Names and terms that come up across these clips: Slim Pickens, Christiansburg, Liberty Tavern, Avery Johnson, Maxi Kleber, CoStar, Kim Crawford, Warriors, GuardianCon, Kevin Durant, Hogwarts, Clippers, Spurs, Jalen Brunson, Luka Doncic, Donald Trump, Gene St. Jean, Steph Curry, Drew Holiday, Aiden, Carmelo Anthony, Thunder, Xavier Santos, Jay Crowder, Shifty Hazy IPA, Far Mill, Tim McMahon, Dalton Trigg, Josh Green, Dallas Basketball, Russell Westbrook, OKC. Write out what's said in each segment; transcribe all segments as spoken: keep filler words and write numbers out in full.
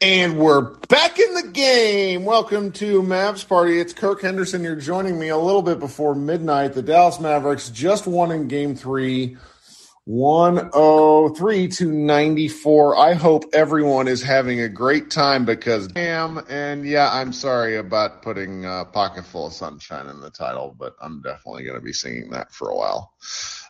And we're back in the game. Welcome to Mavs Party. It's Kirk Henderson. You're joining me a little bit before midnight. The Dallas Mavericks just won in game three, one oh three to ninety-four. I hope everyone is having a great time because damn, and yeah, I'm sorry about putting a pocketful of sunshine in the title, but I'm definitely going to be singing that for a while.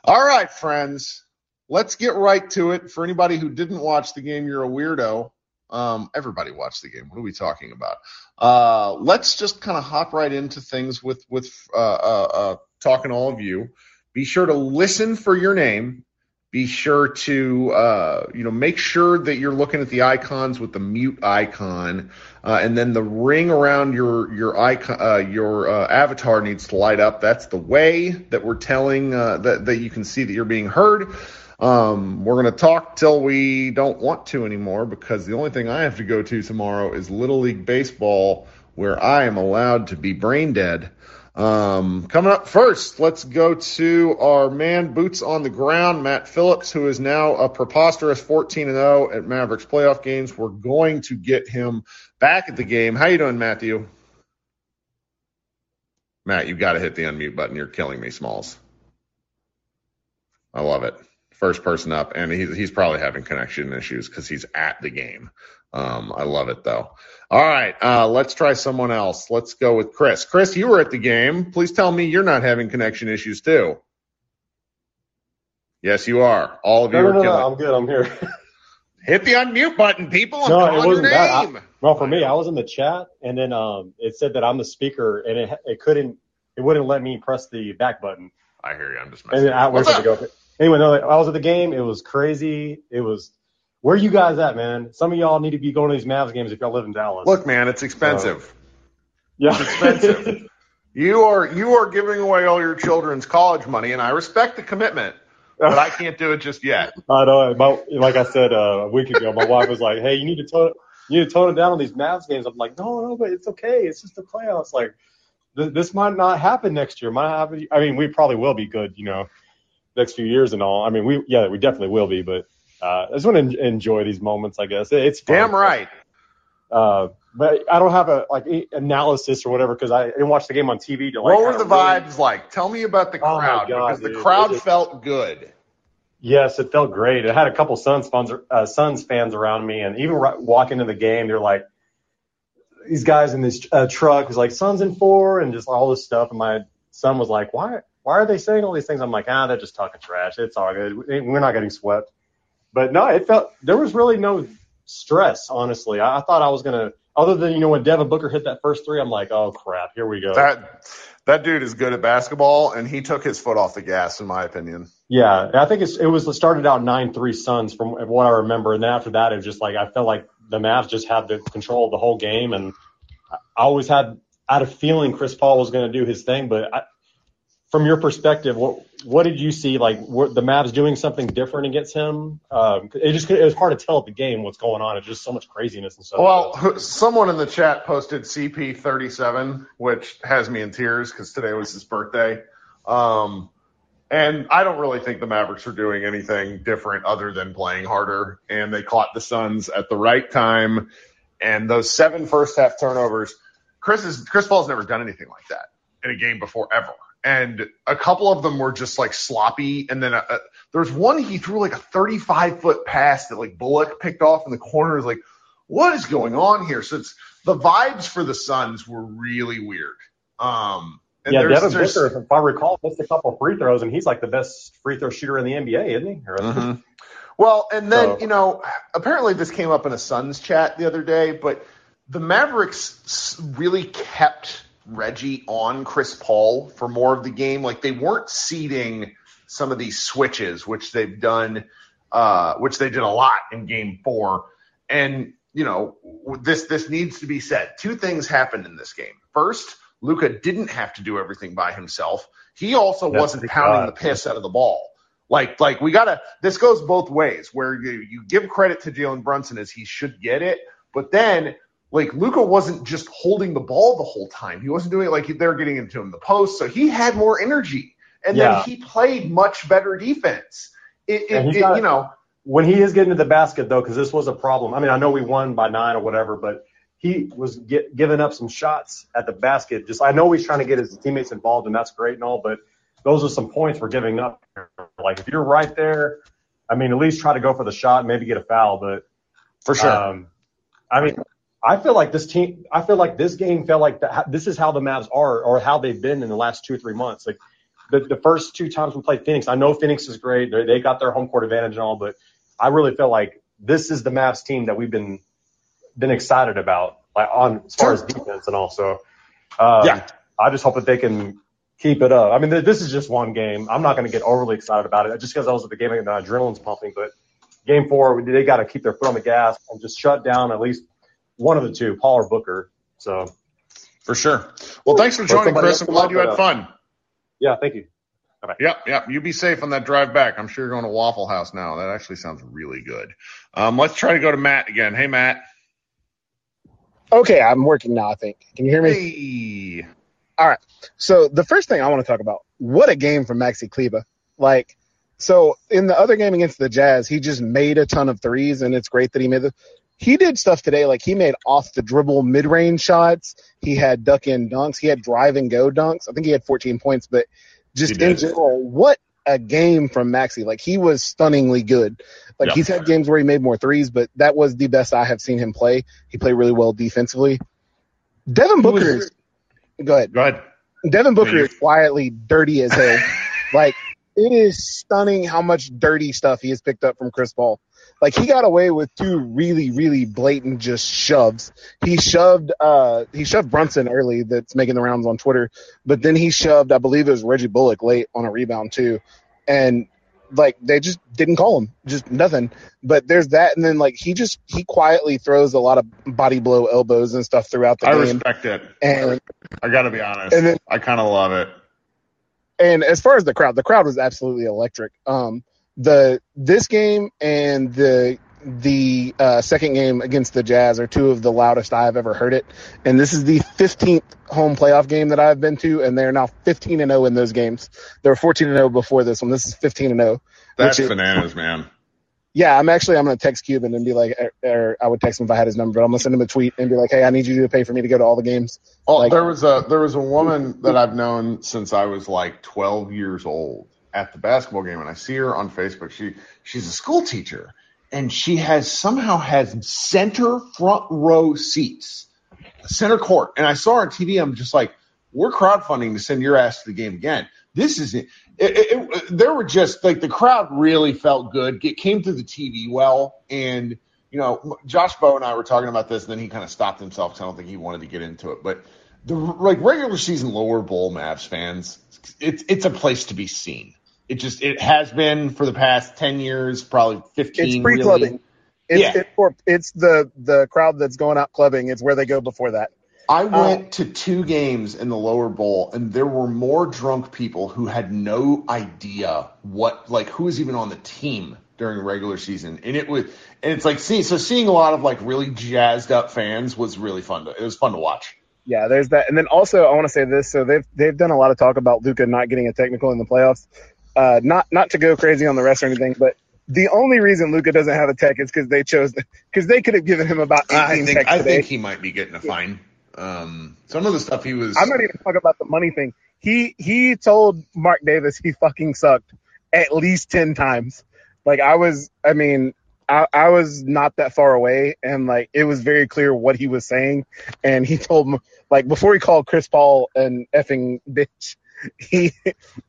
All right, friends, let's get right to it. For anybody who didn't watch the game, you're a weirdo. Um, everybody watched the game. What are we talking about? Uh, let's just kind of hop right into things with, with uh, uh, uh, talking to all of you. Be sure to listen for your name. Be sure to, uh, you know, make sure that you're looking at the icons with the mute icon, uh, and then the ring around your your icon, uh, your uh, avatar needs to light up. That's the way that we're telling uh, that that you can see that you're being heard. Um, we're gonna talk till we don't want to anymore because the only thing I have to go to tomorrow is Little League Baseball, where I am allowed to be brain dead. Um, coming up first, let's go to our man, boots on the ground, Matt Phillips, who is now a preposterous fourteen and oh at Mavericks playoff games. We're going to get him back at the game. How you doing, Matthew? Matt, you've got to hit the unmute button. You're killing me, Smalls. I love it. First person up, and he's, he's probably having connection issues because he's at the game. Um, I love it, though. All right, uh, let's try someone else. Let's go with Chris. Chris, you were at the game. Please tell me you're not having connection issues, too. Yes, you are. All of no, you are no, killing. No, I'm good. I'm here. Hit the unmute button, people. I'm no, it wasn't your name. That. I, well, for me, I was in the chat, and then um, it said that I'm the speaker, and it it couldn't, it wouldn't let me press the back button. I hear you. I'm just messing. And I was to go. Anyway, no, I was at the game. It was crazy. It was. Where are you guys at, man? Some of y'all need to be going to these Mavs games if y'all live in Dallas. Look, man, it's expensive. So, yeah, it's expensive. You are you are giving away all your children's college money, and I respect the commitment, but I can't do it just yet. I know. My, like I said uh, a week ago, my wife was like, "Hey, you need to tone you need to tone it down on these Mavs games." I'm like, "No, no, but it's okay. It's just the playoffs. Like, th- this might not happen next year. Might happen. I mean, we probably will be good, you know, next few years and all. I mean, we yeah, we definitely will be, but." Uh, I just want to enjoy these moments, I guess. It's fun. Damn right. Uh, but I don't have a like analysis or whatever because I didn't watch the game on T V. To, like, what were the vibes really... like? Tell me about the crowd. Oh God, because dude. the crowd just... felt good. Yes, it felt great. It had a couple Suns fans, uh, Suns fans around me, and even right, walking into the game, they're like, these guys in this uh, truck was like, Suns in four, and just all this stuff. And my son was like, why, why are they saying all these things? I'm like, ah, they're just talking trash. It's all good. We're not getting swept. But no, it felt there was really no stress, honestly. I, I thought I was gonna, other than you know when Devin Booker hit that first three, I'm like, oh crap, here we go. That that dude is good at basketball, and he took his foot off the gas, in my opinion. Yeah, I think it's, it was started out nine three Suns from what I remember, and then after that, it was just like I felt like the Mavs just had the control of the whole game, and I always had I had a feeling Chris Paul was gonna do his thing, but. I, From your perspective, what what did you see? Like, were the Mavs doing something different against him? Um, it just it was hard to tell at the game what's going on. It's just so much craziness and stuff. Well, someone in the chat posted C P thirty-seven, which has me in tears because today was his birthday. Um, and I don't really think the Mavericks are doing anything different other than playing harder. And they caught the Suns at the right time. And those seven first-half turnovers, Chris is Chris Paul's never done anything like that in a game before ever. And a couple of them were just, like, sloppy. And then there's one he threw, like, a thirty-five foot pass that, like, Bullock picked off in the corner. It's like, what is going on here? So it's the vibes for the Suns were really weird. Um, and yeah, there's, Devin there's, Booker, if I recall, missed a couple of free throws, and he's, like, the best free throw shooter in the N B A, isn't he? Mm-hmm. Well, and then, so. you know, apparently this came up in a Suns chat the other day, but the Mavericks really kept – Reggie on Chris Paul for more of the game. Like, they weren't seeding some of these switches, which they've done, uh, which they did a lot in game four. And, you know, this, this needs to be said. Two things happened in this game. First, Luka didn't have to do everything by himself. He also That's wasn't pounding God. the piss out of the ball. Like, like we gotta, this goes both ways where you, you give credit to Jalen Brunson as he should get it. But then, Like, Luka wasn't just holding the ball the whole time. He wasn't doing it like they were getting into him in the post, so he had more energy. And yeah. then he played much better defense. It, it, it got, you know, When he is getting to the basket, though, because this was a problem. I mean, I know we won by nine or whatever, but he was get, giving up some shots at the basket. Just I know he's trying to get his teammates involved, and that's great and all, but those are some points we're giving up. Like, if you're right there, I mean, at least try to go for the shot and maybe get a foul. But for sure. Um, I mean, I feel like this team – I feel like this game felt like the, this is how the Mavs are or how they've been in the last two or three months. Like, the, the first two times we played Phoenix, I know Phoenix is great. They, they got their home court advantage and all, but I really feel like this is the Mavs team that we've been been excited about, like on as far as defense and all. So, um, yeah, I just hope that they can keep it up. I mean, th- this is just one game. I'm not going to get overly excited about it just because I was at the game and the adrenaline's pumping. But game four, they got to keep their foot on the gas and just shut down at least one of the two, Paul or Booker. So, for sure. Well, thanks for joining, Chris. I'm glad you had fun. Yeah, thank you. Bye-bye. Yep, yep. You be safe on that drive back. I'm sure you're going to Waffle House now. That actually sounds really good. Um, let's try to go to Matt again. Hey, Matt. Okay, I'm working now, I think. Can you hear me? Hey. All right. So the first thing I want to talk about, what a game from Maxi Kleber. Like, so in the other game against the Jazz, he just made a ton of threes, and it's great that he made the He did stuff today, like he made off-the-dribble mid-range shots. He had duck-in dunks. He had drive-and-go dunks. I think he had fourteen points, but just in general, what a game from Maxi. Like, he was stunningly good. Like, yeah. He's had games where he made more threes, but that was the best I have seen him play. He played really well defensively. Devin Booker is – go ahead. Go ahead. Devin Booker is quietly dirty as hell. Like, it is stunning how much dirty stuff he has picked up from Chris Paul. Like, he got away with two really, really blatant just shoves. He shoved uh, he shoved Brunson early, that's making the rounds on Twitter, but then he shoved, I believe it was Reggie Bullock late on a rebound too. And, like, they just didn't call him. Just nothing. But there's that, and then, like, he just he quietly throws a lot of body blow elbows and stuff throughout the I game. I respect it. And I got to be honest. And then, I kind of love it. And as far as the crowd, the crowd was absolutely electric. Um The this game and the the uh, second game against the Jazz are two of the loudest I've ever heard it. And this is the fifteenth home playoff game that I've been to, and they're now fifteen and oh in those games. They were fourteen and oh before this one. This is fifteen and oh. That's is, bananas, man. Yeah, I'm actually I'm gonna text Cuban and be like, or, or I would text him if I had his number, but I'm gonna send him a tweet and be like, hey, I need you to pay for me to go to all the games. Oh, like, there was a there was a woman that I've known since I was like twelve years old. At the basketball game, and I see her on Facebook. She she's a school teacher, and she has somehow has center front row seats, center court. And I saw her on T V. I'm just like, we're crowdfunding to send your ass to the game again. This is it. It, it, it there were just like the crowd really felt good. It came through the T V well, and you know, Josh Bo and I were talking about this, and then he kind of stopped himself because I don't think he wanted to get into it, but. The like regular season lower bowl Mavs fans, it's it's a place to be seen. It just it has been for the past ten years, probably fifteen. It's pre-clubbing. Really. It's, yeah. it, or it's the the crowd that's going out clubbing. It's where they go before that. I um, went to two games in the lower bowl, and there were more drunk people who had no idea what like who was even on the team during regular season, and it was and it's like see so seeing a lot of like really jazzed up fans was really fun. To, it was fun to watch. Yeah, there's that. And then also I want to say this. So they've they've done a lot of talk about Luka not getting a technical in the playoffs. Uh, not not to go crazy on the rest or anything, but the only reason Luka doesn't have a tech is because they chose – because they could have given him about eighteen I think, techs I today. think he might be getting a fine. Um, some of the stuff he was – I'm not even talking about the money thing. He, he told Mark Davis he fucking sucked at least ten times. Like I was – I mean – I, I was not that far away, and like it was very clear what he was saying. And he told me, like before he called Chris Paul an effing bitch, he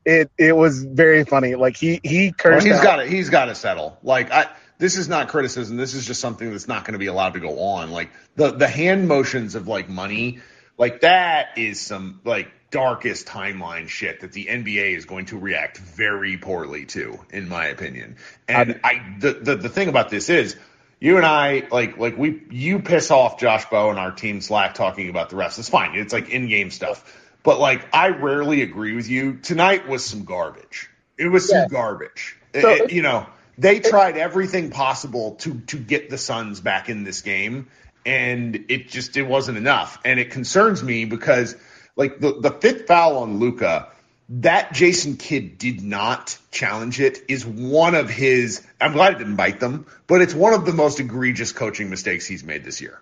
it it was very funny. Like he he cursed. Well, he's got to he's got to settle. Like I this is not criticism. This is just something that's not going to be allowed to go on. Like the the hand motions of like money, like that is some like darkest timeline shit that the N B A is going to react very poorly to, in my opinion. And I, I the, the the thing about this is, you and I like like we you piss off Josh Bo and our team Slack talking about the refs. It's fine. It's like in-game stuff. But like I rarely agree with you. Tonight was some garbage. It was yeah. some garbage. So it, it, you know, they tried everything possible to to get the Suns back in this game, and it just it wasn't enough. And it concerns me because. Like, the, the fifth foul on Luka that Jason Kidd did not challenge it is one of his – I'm glad it didn't bite them, but it's one of the most egregious coaching mistakes he's made this year.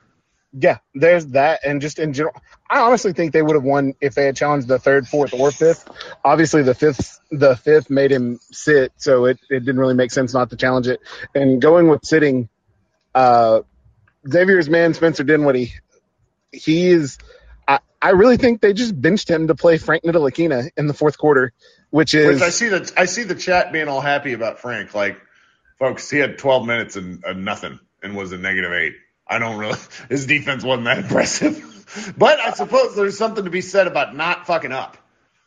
Yeah, there's that. And just in general, I honestly think they would have won if they had challenged the third, fourth, or fifth. Obviously, the fifth the fifth made him sit, so it, it didn't really make sense not to challenge it. And going with sitting, uh, Xavier's man, Spencer Dinwiddie, he is – I really think they just benched him to play Frank Ntilikina in the fourth quarter, which is. Which I see the I see the chat being all happy about Frank. Like, folks, he had twelve minutes and uh, nothing, and was a negative eight. I don't really. His defense wasn't that impressive, but I suppose there's something to be said about not fucking up.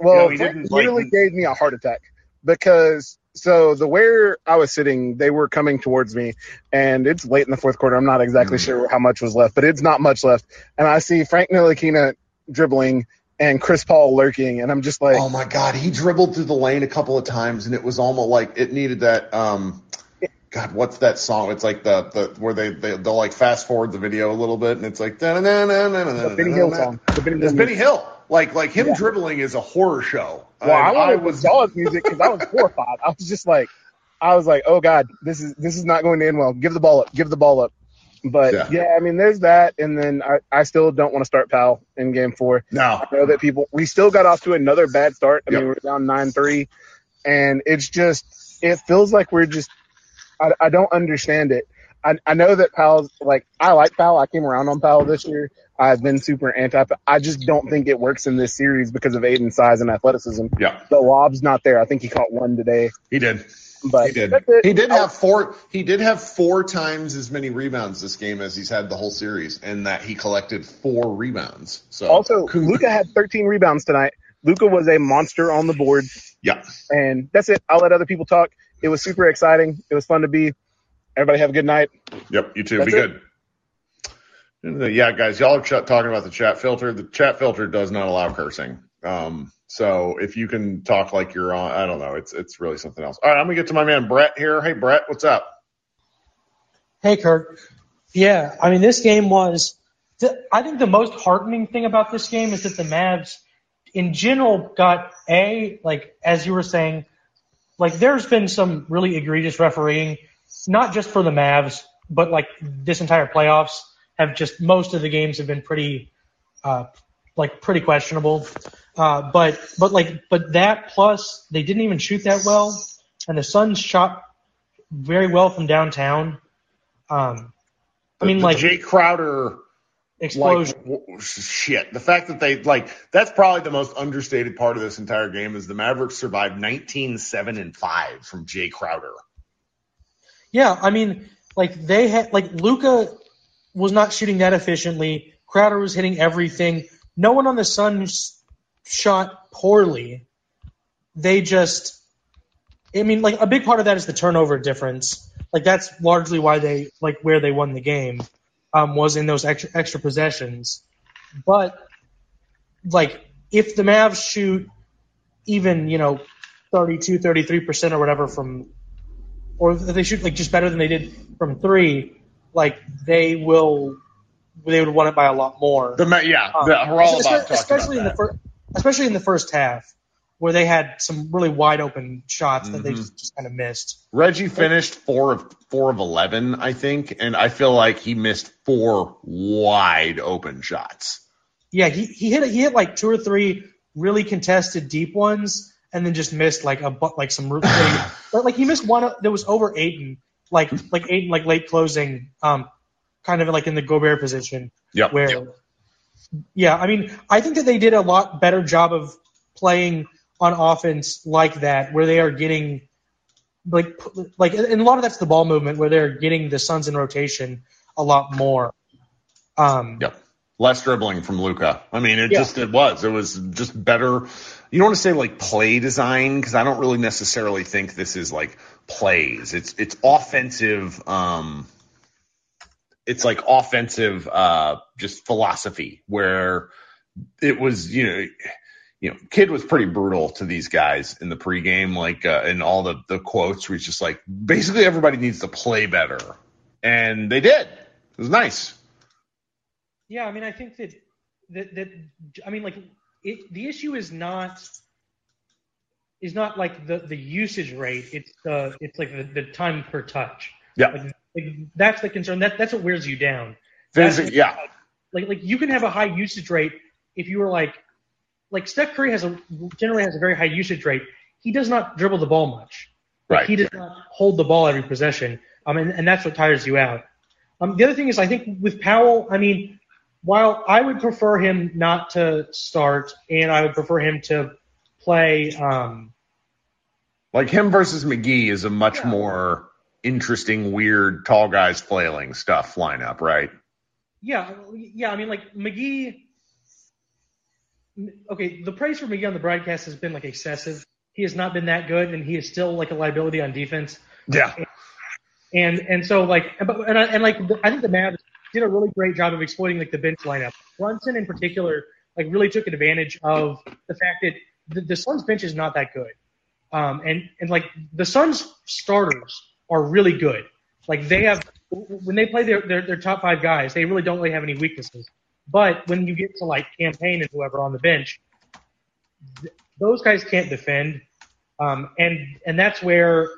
Well, you know, he Frank didn't, like, literally gave me a heart attack because so the where I was sitting, they were coming towards me, and it's late in the fourth quarter. I'm not exactly mm. sure how much was left, but it's not much left, and I see Frank Ntilikina dribbling and Chris Paul lurking, and I'm just like, oh my god, he dribbled through the lane a couple of times, and it was almost like it needed that. Um, God, what's that song? It's like the the where they, they they'll like fast forward the video a little bit, and it's like da na na na na. The Benny Hill song. The Benny Hill. Benny Hill. Like like him yeah. dribbling is a horror show. Well, I, I wanted I was Dallas music because I was horrified. I was just like, I was like, oh god, this is this is not going to end well. Give the ball up. Give the ball up. But, yeah. yeah, I mean, there's that, and then I, I still don't want to start Powell in game four. No. I know that people – we still got off to another bad start. I yep. mean, we're down nine three, and it's just – it feels like we're just I, – I don't understand it. I, I know that Powell's – like, I like Powell. I came around on Powell this year. I've been super anti – I just don't think it works in this series because of Aiden's size and athleticism. Yeah. The lob's not there. I think he caught one today. He did. But he did. He did have four. He did have four times as many rebounds this game as he's had the whole series, and that he collected four rebounds. So also, Luka had thirteen rebounds tonight. Luka was a monster on the board. Yeah, and that's it. I'll let other people talk. It was super exciting. It was fun to be. Everybody have a good night. Yep, you too. That's be it. Good. Yeah, guys, y'all are ch- talking about the chat filter. The chat filter does not allow cursing. Um, so if you can talk like you're on, I don't know, it's it's really something else. All right, I'm gonna get to my man Brett here. Hey, Brett, what's up? Hey, Kirk. Yeah, I mean, this game was. Th- I think the most heartening thing about this game is that the Mavs, in general, got a like as you were saying, like there's been some really egregious refereeing, not just for the Mavs, but like this entire playoffs have just most of the games have been pretty. Uh, like pretty questionable. Uh, but, but like, but that plus they didn't even shoot that well. And the Suns shot very well from downtown. Um, I mean, the, the like Jay Crowder explosion. Like, shit. The fact that they like, that's probably the most understated part of this entire game is the Mavericks survived nineteen seven and five from Jay Crowder. Yeah. I mean, like they had, like Luka was not shooting that efficiently. Crowder was hitting everything. No one on the Suns shot poorly. They just – I mean, like, a big part of that is the turnover difference. Like, that's largely why they – like, where they won the game um, was in those extra, extra possessions. But, like, if the Mavs shoot even, you know, thirty-two, thirty-three percent or whatever from – or if they shoot, like, just better than they did from three, like, they will – they would have won it by a lot more. The, yeah, um, the, we're all about talking especially about in that. The first, especially in the first half, where they had some really wide open shots mm-hmm. that they just, just kind of missed. Reggie finished four of four of eleven, I think, and I feel like he missed four wide open shots. Yeah, he he hit he hit like two or three really contested deep ones, and then just missed like a like some really, like he missed one that was over Aiden, like like Aiden like late closing. Um, kind of like in the Gobert position. Yep. Where, yep. Yeah, I mean, I think that they did a lot better job of playing on offense like that, where they are getting, like, like, and a lot of that's the ball movement, where they're getting the Suns in rotation a lot more. Um, yep. Less dribbling from Luka. I mean, it yeah. just, it was. It was just better. You don't want to say, like, play design, because I don't really necessarily think this is, like, plays. It's, it's offensive, um, it's like offensive, uh, just philosophy where it was, you know, you know, Kidd was pretty brutal to these guys in the pregame, like uh, in all the, the quotes where he's just like, basically everybody needs to play better. And they did. It was nice. Yeah. I mean, I think that, that, that I mean, like it, the issue is not is not like the, the usage rate. It's uh, it's like the, the time per touch. Yeah. Like, like that's the concern. That that's what wears you down. Physically, yeah. Like like you can have a high usage rate if you were like like Steph Curry has a generally has a very high usage rate. He does not dribble the ball much. Like, right. He does not hold the ball every possession. Um, and, and that's what tires you out. Um, the other thing is, I think with Powell, I mean, while I would prefer him not to start, and I would prefer him to play. Um, like him versus McGee is a much yeah. more interesting, weird, tall guys flailing stuff lineup, right? Yeah, yeah. I mean, like McGee. Okay, the praise for McGee on the broadcast has been like excessive. He has not been that good, and he is still like a liability on defense. Yeah. And, And and so like and I, and like I think the Mavs did a really great job of exploiting like the bench lineup. Brunson in particular like really took advantage of the fact that the, the Suns bench is not that good, um and and like the Suns starters are really good. Like they have when they play their, their, their top five guys, they really don't really have any weaknesses. But when you get to like Campaign and whoever on the bench, th- those guys can't defend, um and and that's where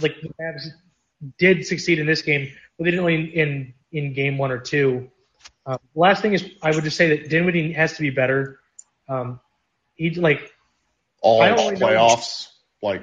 like the Mavs did succeed in this game, but they didn't really in, in, in game one or two. Um, last thing is, I would just say that Dinwiddie has to be better. Um, he like all really playoffs, like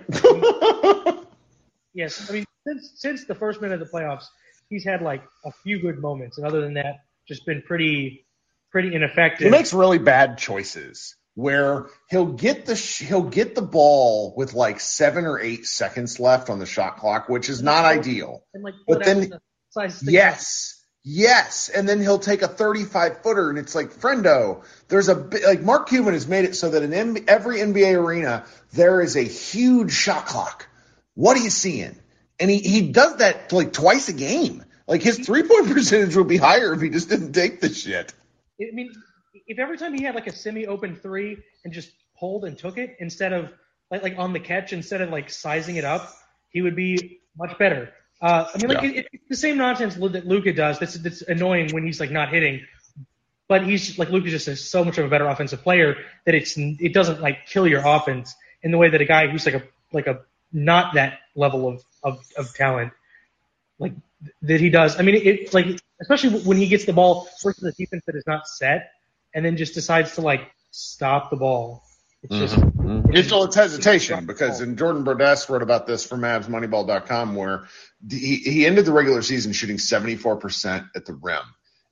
yes. I mean, since since the first minute of the playoffs, he's had like a few good moments, and other than that, just been pretty pretty ineffective. He makes really bad choices where he'll get the he'll get the ball with like seven or eight seconds left on the shot clock, which is not ideal. And like, but then, the size yes, yes, and then he'll take a thirty-five footer, and it's like, friendo, there's a like Mark Cuban has made it so that in M- every N B A arena there is a huge shot clock. What are you seeing? And he he does that like twice a game. Like his three point percentage would be higher if he just didn't take the shit. I mean. If every time he had like a semi-open three and just pulled and took it instead of like like on the catch instead of like sizing it up, he would be much better. Uh, I mean, like yeah. it, it's the same nonsense that Luka does. That's that's annoying when he's like not hitting, but he's like Luka just is so much of a better offensive player that it's it doesn't like kill your offense in the way that a guy who's like a like a not that level of of, of talent like that he does. I mean, it's it, like especially when he gets the ball versus a defense that is not set. And then just decides to like stop the ball. It's just mm-hmm. it's, it's hesitation because and Jordan Brodess wrote about this for Mavs Moneyball dot com where he, he ended the regular season shooting seventy-four percent at the rim,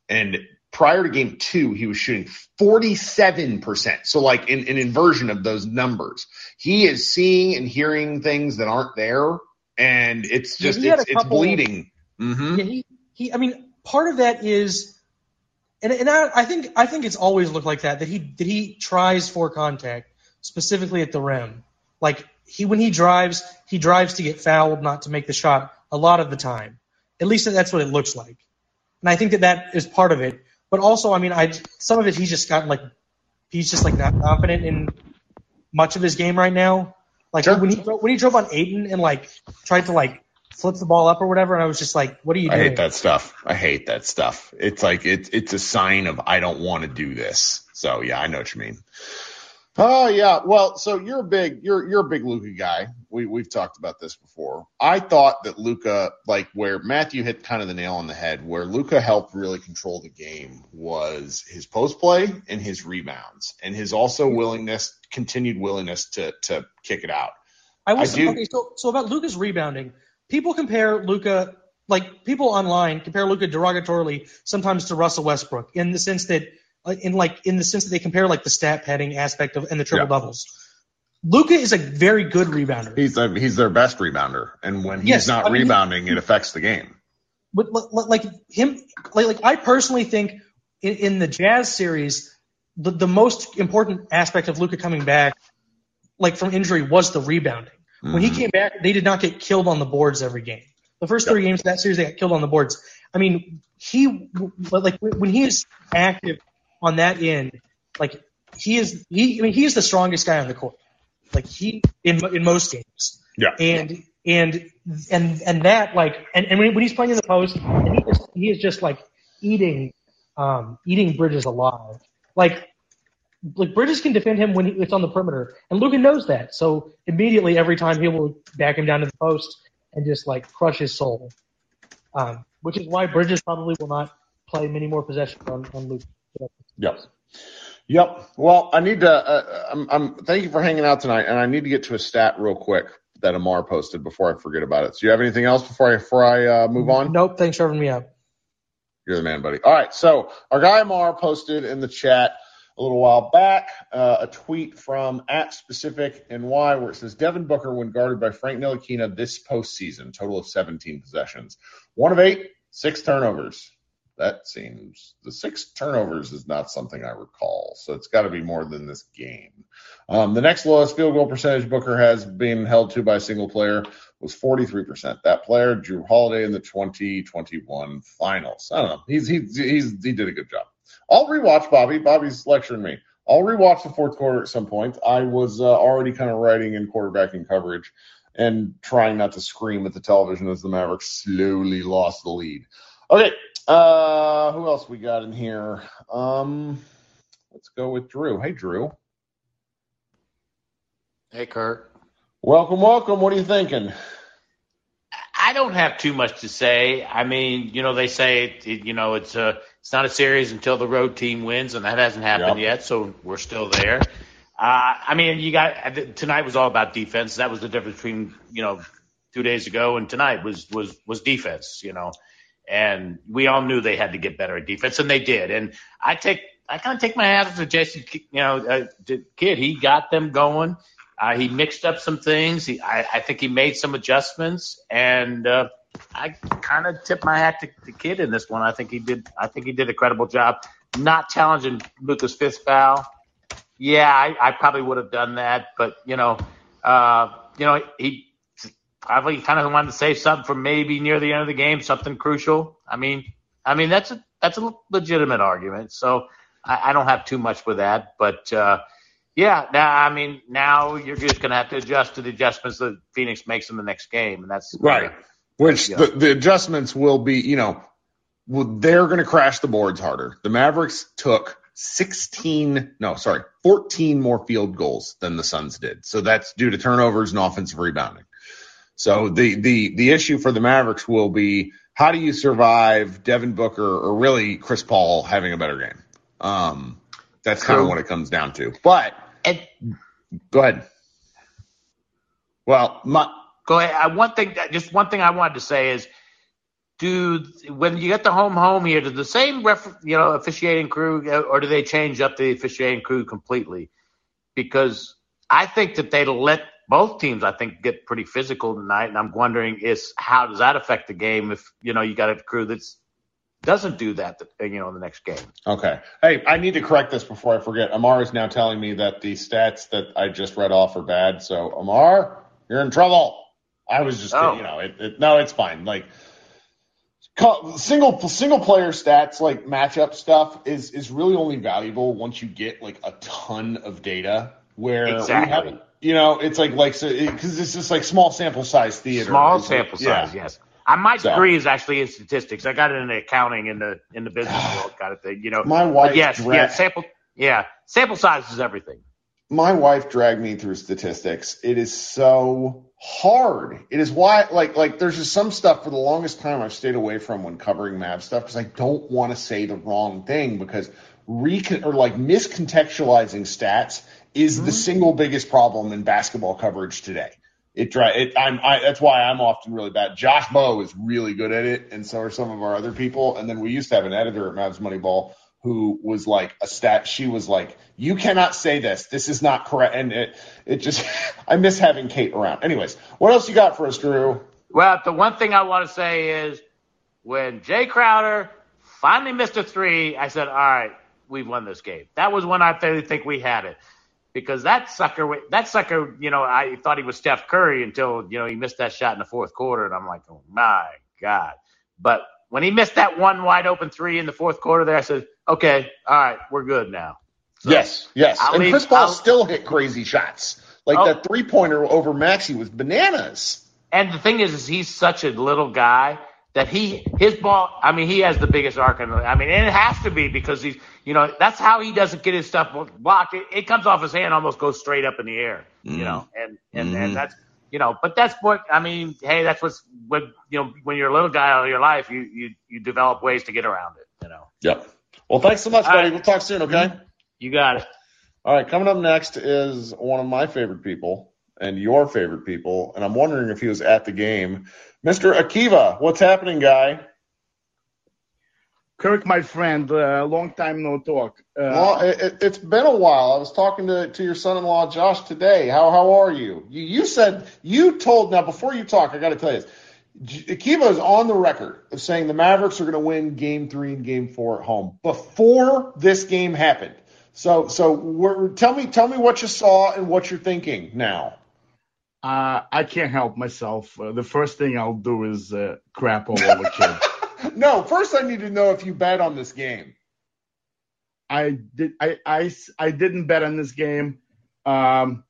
and prior to game two he was shooting forty-seven percent. So like an, an inversion of those numbers. He is seeing and hearing things that aren't there, and it's just yeah, it's, it's bleeding. Mm-hmm. Yeah, he, he. I mean, part of that is. And, and I, I think I think it's always looked like that that he that he tries for contact specifically at the rim, like he when he drives he drives to get fouled, not to make the shot a lot of the time. At least that's what it looks like, and I think that that is part of it. But also, I mean, I some of it he's just gotten like he's just like not confident in much of his game right now. Like sure. when he when he drove on Aiden and like tried to like. Flip the ball up or whatever, and I was just like, what are you doing? I hate that stuff. I hate that stuff. It's like it, it's a sign of I don't want to do this. So, yeah, I know what you mean. Oh, yeah. Well, so you're a big you're you're a big Luka guy. We, we've talked about this before. I thought that Luka, like where Matthew hit kind of the nail on the head, where Luka helped really control the game was his post play and his rebounds and his also willingness, continued willingness to to kick it out. I was I do, okay, so, so about Luka's rebounding. People compare Luka, like people online compare Luka derogatorily sometimes to Russell Westbrook in the sense that, in like in the sense that they compare like the stat padding aspect of and the triple yeah. doubles. Luka is a very good rebounder. He's a, he's their best rebounder, and when he's yes, not I mean, rebounding, he, it affects the game. But like him, like, like I personally think in, in the Jazz series, the, the most important aspect of Luka coming back, like from injury, was the rebounding. When he came back, they did not get killed on the boards every game. The first yep. three games of that series, they got killed on the boards. I mean, he like when he is active on that end, like he is he. I mean, he is the strongest guy on the court. Like he in in most games. Yeah. And and and and that like and, and when he's playing in the post, and he, is, he is just like eating um eating Bridges alive. Like like Bridges can defend him when he, it's on the perimeter, and Luka knows that. So immediately every time he will back him down to the post and just like crush his soul, um, which is why Bridges probably will not play many more possessions on, on Luka. Yep. Yep. Well, I need to. Uh, I'm, I'm. Thank you for hanging out tonight, and I need to get to a stat real quick that Amar posted before I forget about it. So, you have anything else before I before I uh, move on? Nope. Thanks for having me out. You're the man, buddy. All right. So, our guy Amar posted in the chat a little while back uh, a tweet from at Specific N Y where it says Devin Booker, when guarded by Frank Ntilikina this postseason, total of seventeen possessions, one of eight, six turnovers. That seems the six turnovers is not something I recall, so it's got to be more than this game. Um, the next lowest field goal percentage Booker has been held to by a single player was forty-three percent. That player, Drew Holiday, in the twenty twenty-one finals. I don't know. He's he he's he did a good job. I'll rewatch Bobby. Bobby's lecturing me. I'll rewatch the fourth quarter at some point. I was uh, already kind of writing in quarterbacking coverage and trying not to scream at the television as the Mavericks slowly lost the lead. Okay. Uh, who else we got in here? Um, let's go with Drew. Hey, Drew. Hey, Kirk. Welcome, welcome. What are you thinking? I don't have too much to say. I mean, you know, they say, it, it, you know, it's a, it's not a series until the road team wins, and that hasn't happened yep. yet, so we're still there. Uh, I mean, you got – tonight was all about defense. That was the difference between, you know, two days ago and tonight was was was defense, you know. And we all knew they had to get better at defense, and they did. And I take, I kind of take my hat off to Jason, you know, uh, Kidd. He got them going. Uh, he mixed up some things. He, I, I think he made some adjustments, and uh, I kind of tip my hat to, to Kidd in this one. I think he did. I think he did a credible job, not challenging Luka's fifth foul. Yeah, I, I probably would have done that, but you know, uh, you know he. Probably kind of wanted to save something for maybe near the end of the game, something crucial. I mean, I mean that's a that's a legitimate argument. So I, I don't have too much with that, but uh, yeah. Now I mean, now you're just going to have to adjust to the adjustments that Phoenix makes in the next game, and that's right. Uh, Which you know. the, the adjustments will be, you know, they're going to crash the boards harder. The Mavericks took sixteen, no, sorry, fourteen more field goals than the Suns did. So that's due to turnovers and offensive rebounding. So the, the, the issue for the Mavericks will be how do you survive Devin Booker or really Chris Paul having a better game? Um, that's kind of what it comes down to. But and, go ahead. Well, my, go ahead. I, one thing, just one thing I wanted to say is, do when you get the home home here, do the same ref, you know, officiating crew, or do they change up the officiating crew completely? Because I think that they let both teams, I think, get pretty physical tonight, and I'm wondering is how does that affect the game if you know you got a crew that doesn't do that, you know, in the next game. Okay. Hey, I need to correct this before I forget. Amar is now telling me that the stats that I just read off are bad. So, Amar, you're in trouble. I was just, oh. you know, it, it, no, it's fine. Like single single player stats, like matchup stuff, is is really only valuable once you get like a ton of data where exactly. we haven't. You know, it's like like so because it, it's just like small sample size theater. Small it's sample like, size, yeah. yes. I my so. degree is actually in statistics. I got it in accounting in the in the business world kind of thing. You know, my wife. Yes, dra- yeah. Sample, yeah. Sample size is everything. My wife dragged me through statistics. It is so hard. It is why like like there's just some stuff for the longest time I've stayed away from when covering Mavs stuff because I don't want to say the wrong thing because recon or like miscontextualizing stats is the single biggest problem in basketball coverage today. It, it I'm, I, that's why I'm often really bad. Josh Bo is really good at it, and so are some of our other people. And then we used to have an editor at MavsMoneyBall who was like a stat. She was like, "You cannot say this. This is not correct." And it, it just, I miss having Kate around. Anyways, what else you got for us, Drew? Well, the one thing I want to say is when Jay Crowder finally missed a three, I said, "All right, we've won this game." That was when I really think we had it. Because that sucker, that sucker, you know, I thought he was Steph Curry until, you know, he missed that shot in the fourth quarter. And I'm like, oh, my God. But when he missed that one wide open three in the fourth quarter there, I said, okay, all right, we're good now. So yes, yes. I'll and leave, Chris Paul I'll, still hit crazy shots. Like oh, that three-pointer over Maxi was bananas. And the thing is, is he's such a little guy that he his ball. I mean, he has the biggest arc in the league. I mean, and it has to be because he's you know that's how he doesn't get his stuff blocked. It, it comes off his hand, almost goes straight up in the air. Mm. You know, and and, mm. and that's you know, but that's what I mean. Hey, that's what's what you know when you're a little guy all your life, you you you develop ways to get around it. You know. Yep. Well, thanks so much, buddy. Right. We'll talk soon. Okay. You got it. All right, coming up next is one of my favorite people and your favorite people, and I'm wondering if he was at the game. Mister Akiva, what's happening, guy? Kirk, my friend, uh, long time no talk. Uh, well, it, it's been a while. I was talking to, to your son-in-law, Josh, today. How how are you? You, you said you told – now, before you talk, I got to tell you this. Akiva is on the record of saying the Mavericks are going to win Game three and Game four at home before this game happened. So, so we're, tell me, tell me what you saw and what you're thinking now. Uh, I can't help myself. Uh, the first thing I'll do is uh, crap all over Kim. No, first I need to know if you bet on this game. I did. I I, I didn't bet on this game. Um,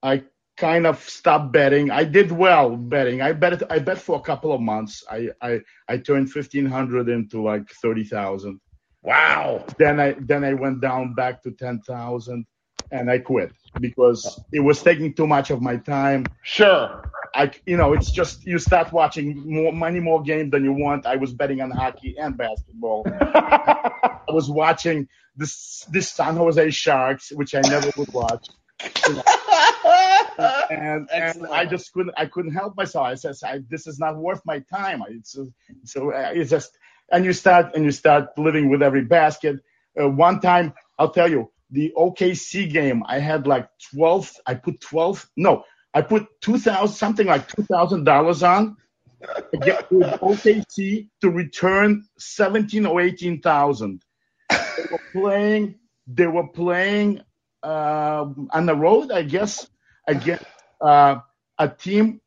I kind of stopped betting. I did well betting. I bet. I bet for a couple of months. I I, I turned fifteen hundred into like thirty thousand. Wow. Then I then I went down back to ten thousand, and I quit because it was taking too much of my time. Sure. I you know it's just you start watching more many more games than you want. I was betting on hockey and basketball. I was watching this this San Jose Sharks, which I never would watch. You know. And, and I just couldn't I couldn't help myself. I said I, this is not worth my time. It's so it's just. And you start and you start living with every basket. Uh, one time, I'll tell you, the O K C game, I had like twelve. I put twelve. No, I put two thousand something like two thousand dollars on with O K C to return seventeen or eighteen thousand. They were playing. They were playing uh, on the road, I guess, against uh, a team,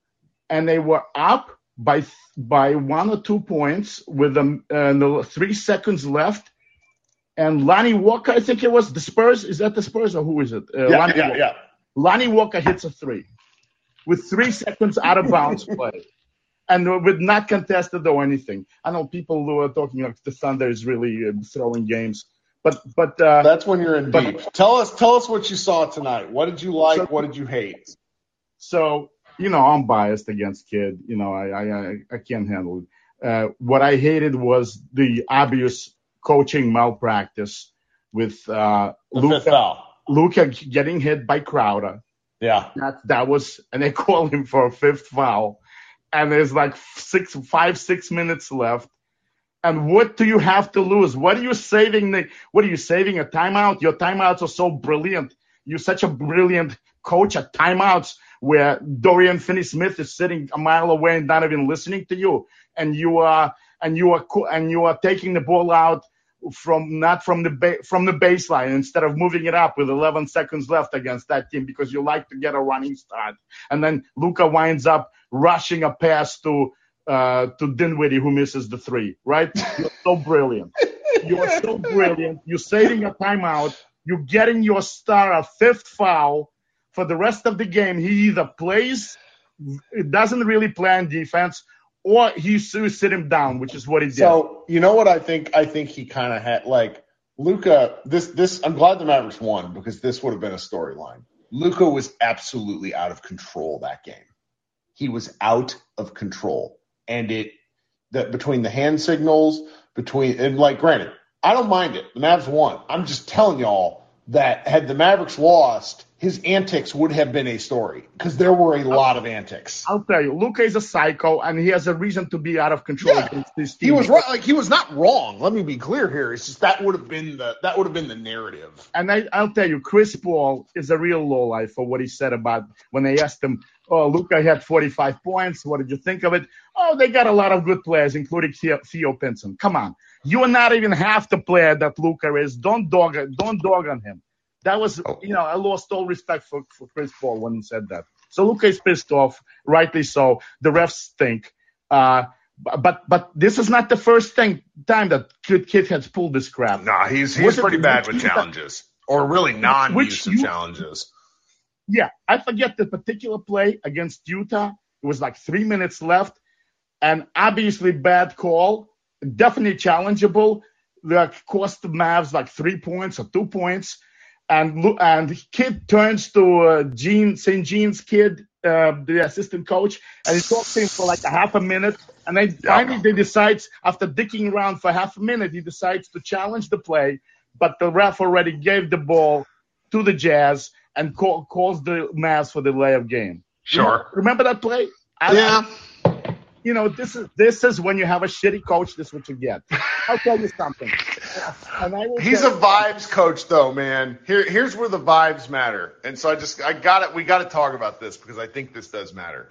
and they were up by by one or two points with um, uh, three seconds left. And Lonnie Walker, I think it was the Spurs. Is that the Spurs or who is it? Uh, yeah, Lonnie yeah, Walker. yeah. Lonnie Walker hits a three with three seconds out of bounds play. And with not contested or anything. I know people who are talking like the Thunder is really uh, throwing games. But but uh, that's when you're in but, deep. Tell us, tell us what you saw tonight. What did you like? So, what did you hate? So... You know, I'm biased against Kidd. You know, I I, I can't handle it. Uh, what I hated was the obvious coaching malpractice with uh, Luka, Luka getting hit by Crowder. Yeah. That that was – and they called him for a fifth foul. And there's like six, five, six minutes left. And what do you have to lose? What are you saving? The, what are you saving? A timeout? Your timeouts are so brilliant. You're such a brilliant coach at timeouts, where Dorian Finney-Smith is sitting a mile away and not even listening to you, and you are and you are co- and you are taking the ball out from not from the ba- from the baseline instead of moving it up with eleven seconds left against that team because you like to get a running start, and then Luka winds up rushing a pass to uh, to Dinwiddie who misses the three. Right? You're so brilliant. You are so brilliant. You're saving a timeout. You're getting your star a fifth foul. For the rest of the game, he either plays, doesn't really play on defense, or he sit him down, which is what he did. So you know what I think? I think he kind of had like Luka. This this I'm glad the Mavericks won because this would have been a storyline. Luka was absolutely out of control that game. He was out of control, and it that between the hand signals between and like granted, I don't mind it. The Mavs won. I'm just telling y'all that had the Mavericks lost, his antics would have been a story because there were a lot of antics. I'll tell you, Luka is a psycho, and he has a reason to be out of control yeah. against this team. He was right, like he was not wrong. Let me be clear here. It's just that would have been the that would have been the narrative. And I, I'll tell you, Chris Paul is a real lowlife for what he said about when they asked him, "Oh, Luka had forty-five points. What did you think of it?" "Oh, they got a lot of good players, including Theo, Theo Pinson." Come on, you are not even half the player that Luka is. Don't dog, don't dog on him. That was, you know, I lost all respect for, for Chris Paul when he said that. So Luka is pissed off, rightly so. The refs stink. Uh, but but this is not the first thing, time that Kidd has pulled this crap. Nah, he's he's was pretty it, bad with challenges, that, or really non-use of you, challenges. Yeah, I forget the particular play against Utah. It was like three minutes left. an obviously bad call, definitely challengeable, like cost the Mavs like three points or two points. And and Kidd turns to uh, Gene Saint Jean's Kidd, uh, the assistant coach, and he talks to him for like a half a minute. And then finally they decides, after dicking around for half a minute, he decides to challenge the play. But the ref already gave the ball to the Jazz and call, calls the Mavs for the layup game. Sure. You remember that play? I, yeah. I, you know, this is this is when you have a shitty coach, this is what you get. I'll tell you something. And I will He's a vibes coach, though, man. Here, here's where the vibes matter. And so I just, I got it. We got to talk about this because I think this does matter.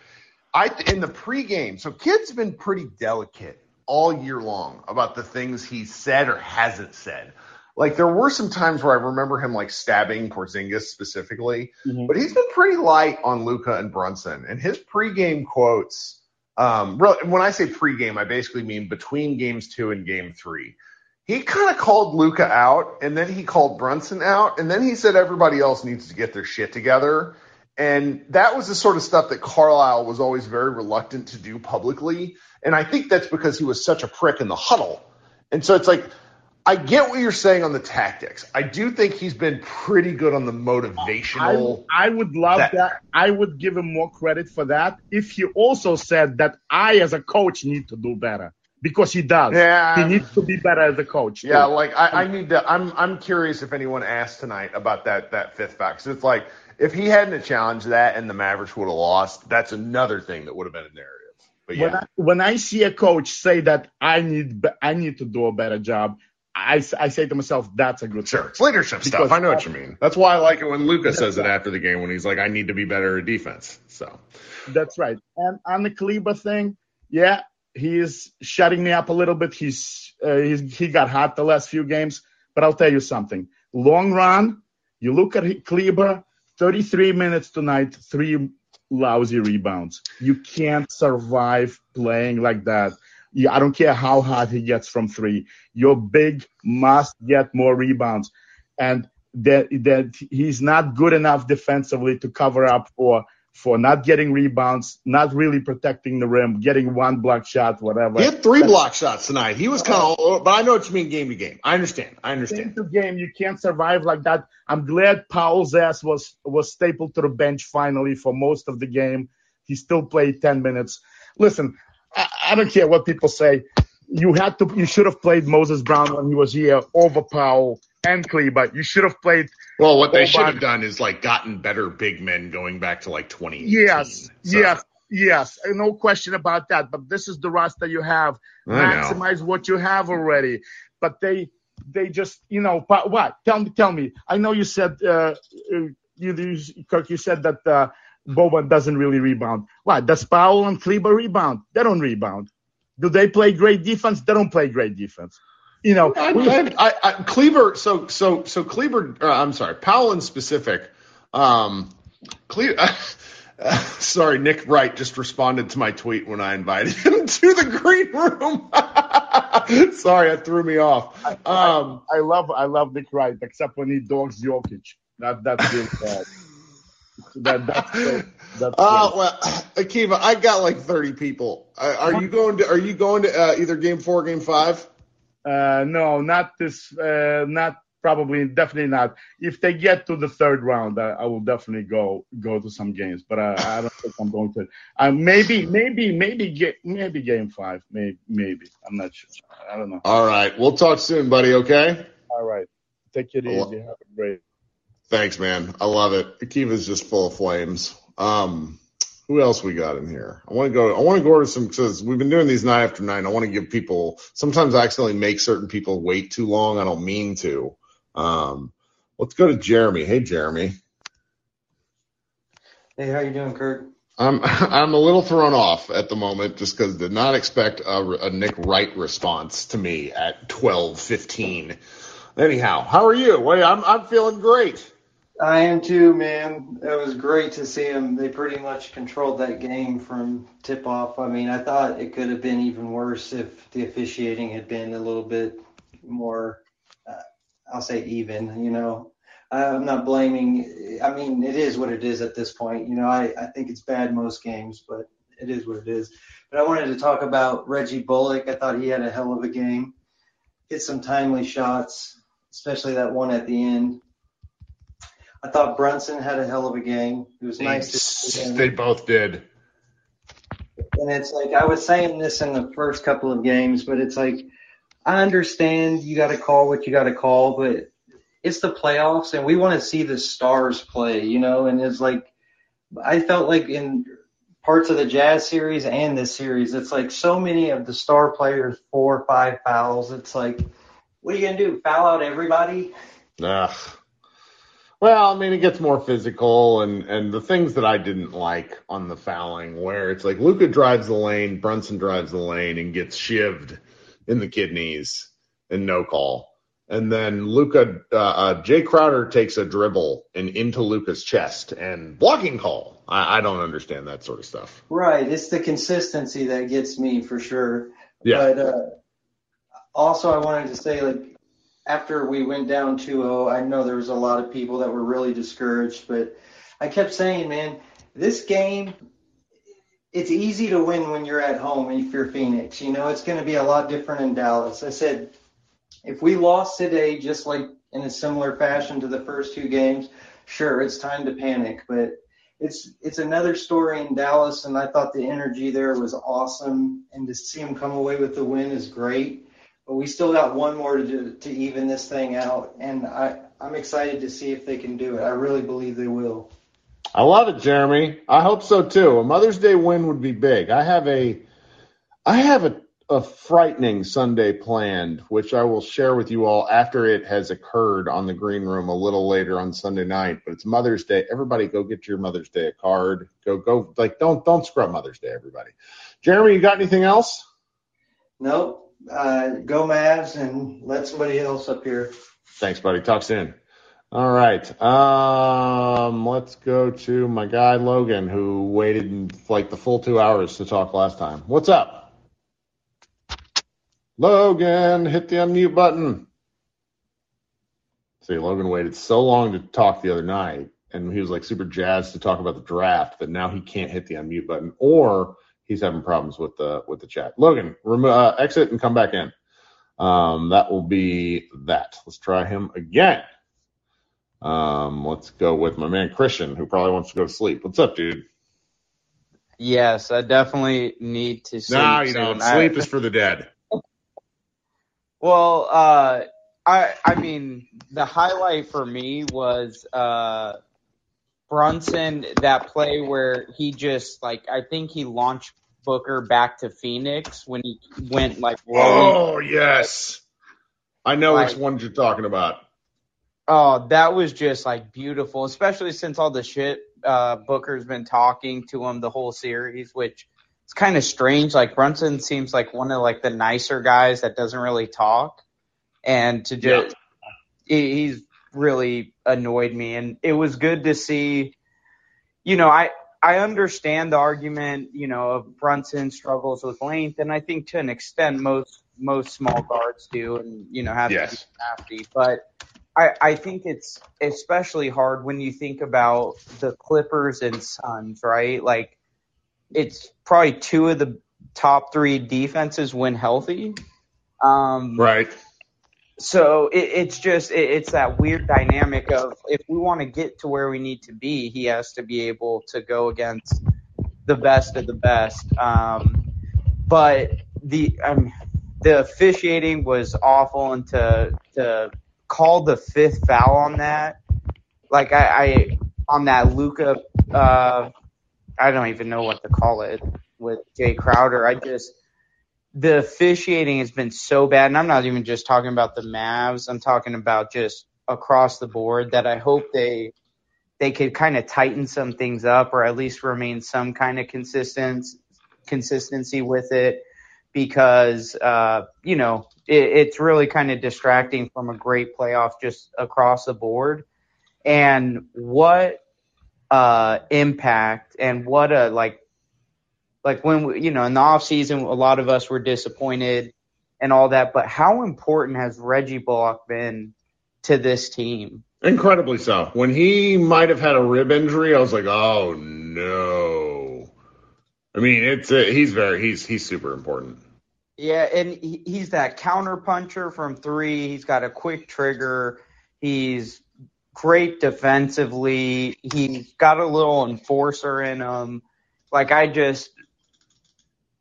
I in the pregame. So Kid's been pretty delicate all year long about the things he said or hasn't said. Like there were some times where I remember him like stabbing Porzingis specifically, mm-hmm. but he's been pretty light on Luka and Brunson. And his pregame quotes. Um, really, when I say pregame, I basically mean between games two and game three. He kind of called Luka out, and then he called Brunson out, and then he said everybody else needs to get their shit together. And that was the sort of stuff that Carlisle was always very reluctant to do publicly. And I think that's because he was such a prick in the huddle. And so it's like, I get what you're saying on the tactics. I do think he's been pretty good on the motivational. I, I would love that. that. I would give him more credit for that if he also said that I, as a coach, need to do better. Because he does. Yeah. He needs to be better as a coach. Too. Yeah, like I, I need to. I'm I'm curious if anyone asked tonight about that that fifth foul. So it's like if he hadn't challenged that and the Mavericks would have lost, that's another thing that would have been a narrative. But yeah. When I, when I see a coach say that I need I need to do a better job, I, I say to myself, that's a good. Sure, coach. It's leadership because stuff. I know what you mean. That's why I like it when Luka says right. it after the game when he's like, I need to be better at defense. So that's right. And on the Kleber thing, yeah. He is shutting me up a little bit. He's, uh, he's he got hot the last few games. But I'll tell you something. Long run, you look at Kleber, thirty-three minutes tonight, three lousy rebounds. You can't survive playing like that. You, I don't care how hot he gets from three. Your big must get more rebounds. And that, that he's not good enough defensively to cover up for – for not getting rebounds, not really protecting the rim, getting one block shot, whatever. He had three That's, block shots tonight. He was kind of uh, – but I know what you mean game to game. I understand. I understand. Game to game, you can't survive like that. I'm glad Powell's ass was, was stapled to the bench finally for most of the game. He still played ten minutes. Listen, I, I don't care what people say. You had to – you should have played Moses Brown when he was here over Powell. And Kleber, you should have played. Well, what Boban. They should have done is like gotten better big men going back to like twenty eighteen. Yes, so. yes, yes. No question about that. But this is the roster you have. I Maximize know. What you have already. But they, they just, you know, what? Tell me, tell me. I know you said, uh, you, you, Kirk, you said that uh, Boban doesn't really rebound. What? Does Powell and Kleber rebound? They don't rebound. Do they play great defense? They don't play great defense. You know, I, I, I, I, Kleber. So, so, so Kleber. Uh, I'm sorry, Powell in specific. Um, Cle- uh, uh, sorry, Nick Wright just responded to my tweet when I invited him to the green room. Sorry, that threw me off. I, um, I, I love, I love Nick Wright, except when he dogs Jokic. That that's really bad. That, that's so, that's uh, well, Akiva, I got like thirty people. Uh, are you going to? Are you going to uh, either game four, or game five? Uh, no, not this, uh, not probably, definitely not. If they get to the third round, I, I will definitely go, go to some games, but uh, I don't think I'm going to, uh, maybe, maybe, maybe, get, maybe game five, maybe, maybe, I'm not sure. I don't know. All right. We'll talk soon, buddy. Okay. All right. Take it easy. Have a great. Thanks, man. I love it. Akiva's just full of flames. Um, Who else we got in here? I want to go. I want to go to some because we've been doing these night after night. I want to give people. Sometimes I accidentally make certain people wait too long. I don't mean to. Um, let's go to Jeremy. Hey, Jeremy. Hey, how you doing, Kirk? I'm I'm a little thrown off at the moment just because did not expect a, a Nick Wright response to me at twelve fifteen. Anyhow, how are you? Well, I'm I'm feeling great. I am too, man. It was great to see them. They pretty much controlled that game from tip-off. I mean, I thought it could have been even worse if the officiating had been a little bit more, uh, I'll say even, you know. I'm not blaming. I mean, it is what it is at this point. You know, I, I think it's bad most games, but it is what it is. But I wanted to talk about Reggie Bullock. I thought he had a hell of a game. Hit some timely shots, especially that one at the end. I thought Brunson had a hell of a game. It was nice to see him. They both did. And it's like, I was saying this in the first couple of games, but it's like, I understand you got to call what you got to call, but it's the playoffs and we want to see the stars play, you know, and it's like, I felt like in parts of the Jazz series and this series, it's like so many of the star players, four or five fouls. It's like, what are you going to do? Foul out everybody? Ugh. Well, I mean, it gets more physical, and, and the things that I didn't like on the fouling, where it's like Luka drives the lane, Brunson drives the lane, and gets shivved in the kidneys and no call. And then Luka, uh, uh, Jay Crowder takes a dribble and into Luka's chest and blocking call. I, I don't understand that sort of stuff. Right. It's the consistency that gets me for sure. Yeah. But uh, also I wanted to say, like, after we went down two oh, I know there was a lot of people that were really discouraged, but I kept saying, man, this game, it's easy to win when you're at home if you're Phoenix. You know, it's going to be a lot different in Dallas. I said, if we lost today just like in a similar fashion to the first two games, sure, it's time to panic. But it's it's another story in Dallas, and I thought the energy there was awesome, and to see them come away with the win is great. But we still got one more to do, to even this thing out, and I, I'm excited to see if they can do it. I really believe they will. I love it, Jeremy. I hope so, too. A Mother's Day win would be big. I have a I have a, a frightening Sunday planned, which I will share with you all after it has occurred on the Green Room a little later on Sunday night. But it's Mother's Day. Everybody go get your Mother's Day a card. Go, go. Like, don't, don't scrub Mother's Day, everybody. Jeremy, you got anything else? Nope. Uh, go Mavs and let somebody else up here. Thanks, buddy. Talk soon. All right. Um, let's go to my guy, Logan, who waited like the full two hours to talk last time. What's up? Logan, hit the unmute button. See, Logan waited so long to talk the other night, and he was like super jazzed to talk about the draft that now he can't hit the unmute button, or he's having problems with the with the chat. Logan, remo- uh, exit and come back in. Um, that will be that. Let's try him again. Um, let's go with my man Christian, who probably wants to go to sleep. What's up, dude? Yes, I definitely need to sleep. No, you don't. Sleep I, is for the dead. Well, uh, I I mean, the highlight for me was uh, – Brunson, that play where he just, like, I think he launched Booker back to Phoenix when he went, like, rolling. Oh, yes. I know like, which ones you're talking about. Oh, that was just, like, beautiful, especially since all the shit uh, Booker's been talking to him the whole series, which it's kind of strange. Like, Brunson seems like one of, like, the nicer guys that doesn't really talk. And to just yeah. – he's – really annoyed me, and it was good to see. You know, I I understand the argument, you know, of Brunson struggles with length, and I think to an extent most most small guards do, and you know have yes. to be crafty. But I I think it's especially hard when you think about the Clippers and Suns, right? Like it's probably two of the top three defenses when healthy. Um, right. So it, it's just it, it's that weird dynamic of if we want to get to where we need to be, he has to be able to go against the best of the best. Um, but the um, the officiating was awful, and to to call the fifth foul on that, like I, I on that Luka, uh, I don't even know what to call it with Jay Crowder. I just. The officiating has been so bad, and I'm not even just talking about the Mavs. I'm talking about just across the board that I hope they they could kind of tighten some things up or at least remain some kind of consistent, consistency with it because, uh, you know, it, it's really kind of distracting from a great playoff just across the board. And what uh, impact and what a, like, Like when we, you know, in the off season, a lot of us were disappointed and all that. But how important has Reggie Bullock been to this team? Incredibly so. When he might have had a rib injury, I was like, oh no. I mean, it's uh, he's very he's he's super important. Yeah, and he, he's that counter puncher from three. He's got a quick trigger. He's great defensively. He's got a little enforcer in him. Like I just,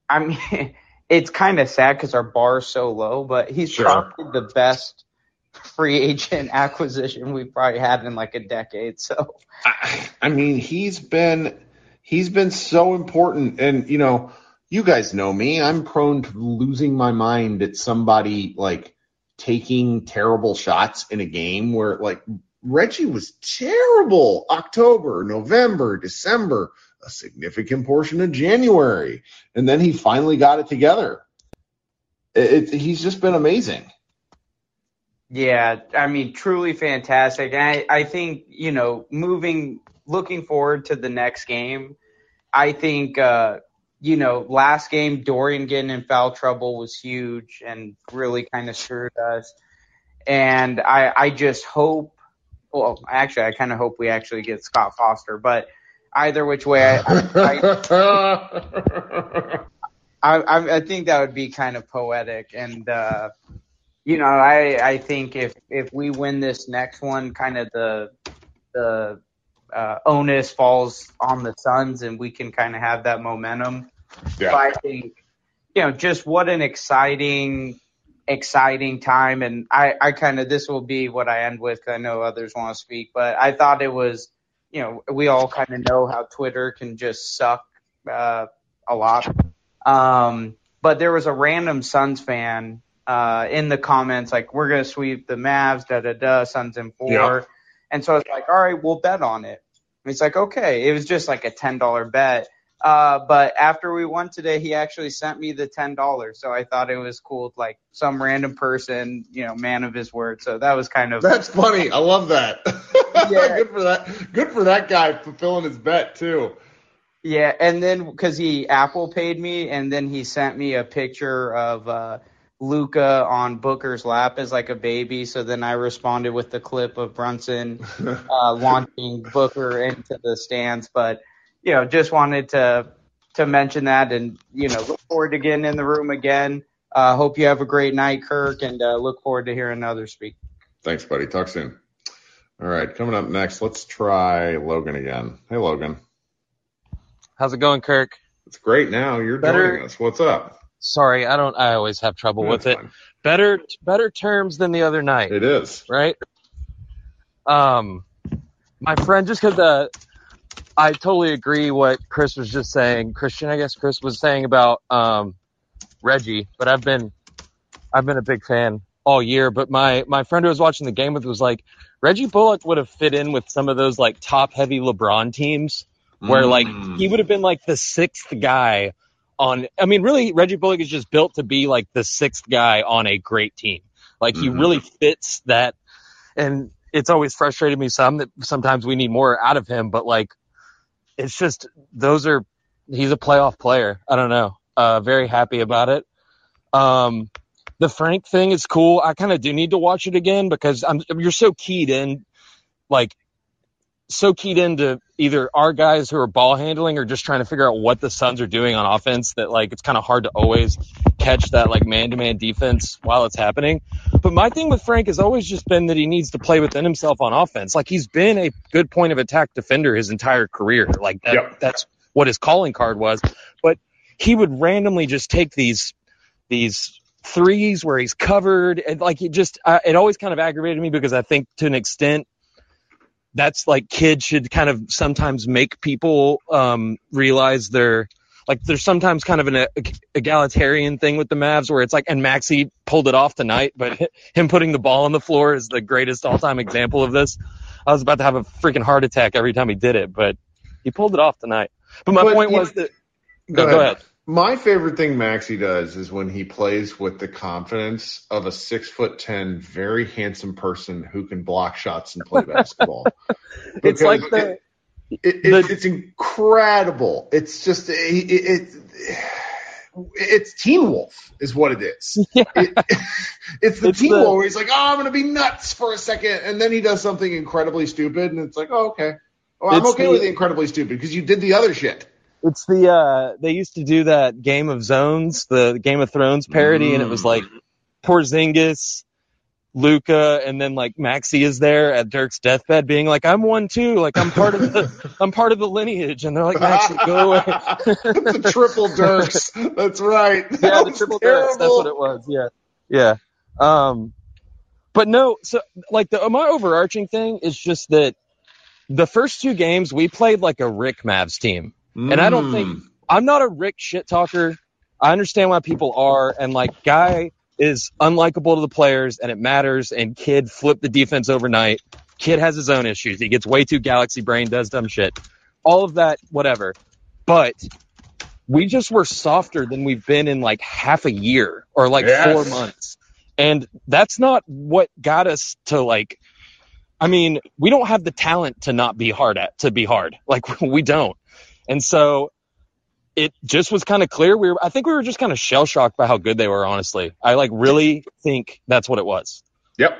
I mean, it's kind of sad because our bar's so low, but he's sure. probably the best free agent acquisition we've probably had in like a decade. So, I, I mean, he's been he's been so important, and you know. You guys know me. I'm prone to losing my mind at somebody, like, taking terrible shots in a game where, like, Reggie was terrible October, November, December, a significant portion of January. And then he finally got it together. It, it, he's just been amazing. Yeah, I mean, truly fantastic. And I, I think, you know, moving, looking forward to the next game, I think uh, – you know, last game, Dorian getting in foul trouble was huge and really kind of screwed us. And I, I just hope – well, actually, I kind of hope we actually get Scott Foster. But either which way, I I, I, I, I think that would be kind of poetic. And, uh, you know, I, I think if, if we win this next one, kind of the the uh, onus falls on the Suns and we can kind of have that momentum. Yeah. So I think, you know, just what an exciting, exciting time. And I, I kind of – this will be what I end with because I know others want to speak. But I thought it was, you know, we all kind of know how Twitter can just suck uh, a lot. Um, but there was a random Suns fan uh, in the comments like, we're going to sweep the Mavs, da-da-da, Suns in four. Yeah. And so I was like, all right, we'll bet on it. And it's like, okay. It was just like a ten dollar bet. Uh, but after we won today, he actually sent me the ten dollars. So I thought it was cool. Like some random person, you know, man of his word. So that was kind of – That's funny. I love that. Yeah. Good for that. Good for that guy fulfilling his bet too. Yeah. And then because he Apple paid me and then he sent me a picture of uh, Luka on Booker's lap as like a baby. So then I responded with the clip of Brunson uh, launching Booker into the stands. But, you know, just wanted to to mention that and, you know, look forward to getting in the room again. Uh, hope you have a great night, Kirk, and uh, look forward to hearing others speak. Thanks, buddy. Talk soon. All right, coming up next, let's try Logan again. Hey, Logan. How's it going, Kirk? It's great now. You're Better. joining us. What's up? Sorry, I don't. I always have trouble That's with it. Fine. Better, better terms than the other night. It is right. Um, my friend, just because the, I totally agree what Chris was just saying. Christian, I guess Chris was saying about um, Reggie, but I've been, I've been a big fan all year. But my my friend who was watching the game with was like, Reggie Bullock would have fit in with some of those like top heavy LeBron teams where mm. like he would have been like the sixth guy. On, I mean, really, Reggie Bullock is just built to be like the sixth guy on a great team. Like he mm-hmm. really fits that, and it's always frustrated me some that sometimes we need more out of him. But like, it's just those are he's a playoff player. I don't know. Uh, very happy about it. Um, the Frank thing is cool. I kind of do need to watch it again because I'm you're so keyed in, like. so keyed into either our guys who are ball handling or just trying to figure out what the Suns are doing on offense that, like, it's kind of hard to always catch that, like, man-to-man defense while it's happening. But my thing with Frank has always just been that he needs to play within himself on offense. Like, he's been a good point of attack defender his entire career. Like, that, yep. that's what his calling card was. But he would randomly just take these these threes where he's covered. And, like, it just uh, – it always kind of aggravated me because I think to an extent – that's like kids should kind of sometimes make people um, realize they're like there's sometimes kind of an egalitarian thing with the Mavs where it's like, and Maxi pulled it off tonight, but him putting the ball on the floor is the greatest all time example of this. I was about to have a freaking heart attack every time he did it, but he pulled it off tonight. But my but point you, was that go, go ahead. My favorite thing Maxi does is when he plays with the confidence of a six foot ten, very handsome person who can block shots and play basketball. It's like the, it, it, the it, it's incredible. It's just it, it, it it's Teen Wolf is what it is. Yeah. It, it's the it's Teen the, Wolf where he's like, oh, I'm gonna be nuts for a second, and then he does something incredibly stupid, and it's like, oh okay, oh, I'm okay the, with the incredibly stupid because you did the other shit. It's the uh, they used to do that Game of Zones, the Game of Thrones parody, mm. and it was like Porzingis, Luka, and then like Maxi is there at Dirk's deathbed, being like, "I'm one too, like I'm part of the, I'm part of the lineage," and they're like, "Maxi, go away." The triple Dirks, that's right. That yeah, the triple terrible. Dirks, that's what it was. Yeah, yeah. Um, but no, so like the my overarching thing is just that the first two games we played like a Rick Mavs team. And I don't think – I'm not a Rick shit talker. I understand why people are. And, like, Guy is unlikable to the players, and it matters. And Kidd flipped the defense overnight. Kidd has his own issues. He gets way too galaxy brain, does dumb shit. All of that, whatever. But we just were softer than we've been in, like, half a year or, like, yes. four months. And that's not what got us to, like – I mean, we don't have the talent to not be hard at – to be hard. Like, we don't. And so it just was kind of clear. We were, I think we were just kind of shell-shocked by how good they were, honestly. I, like, really think that's what it was. Yep.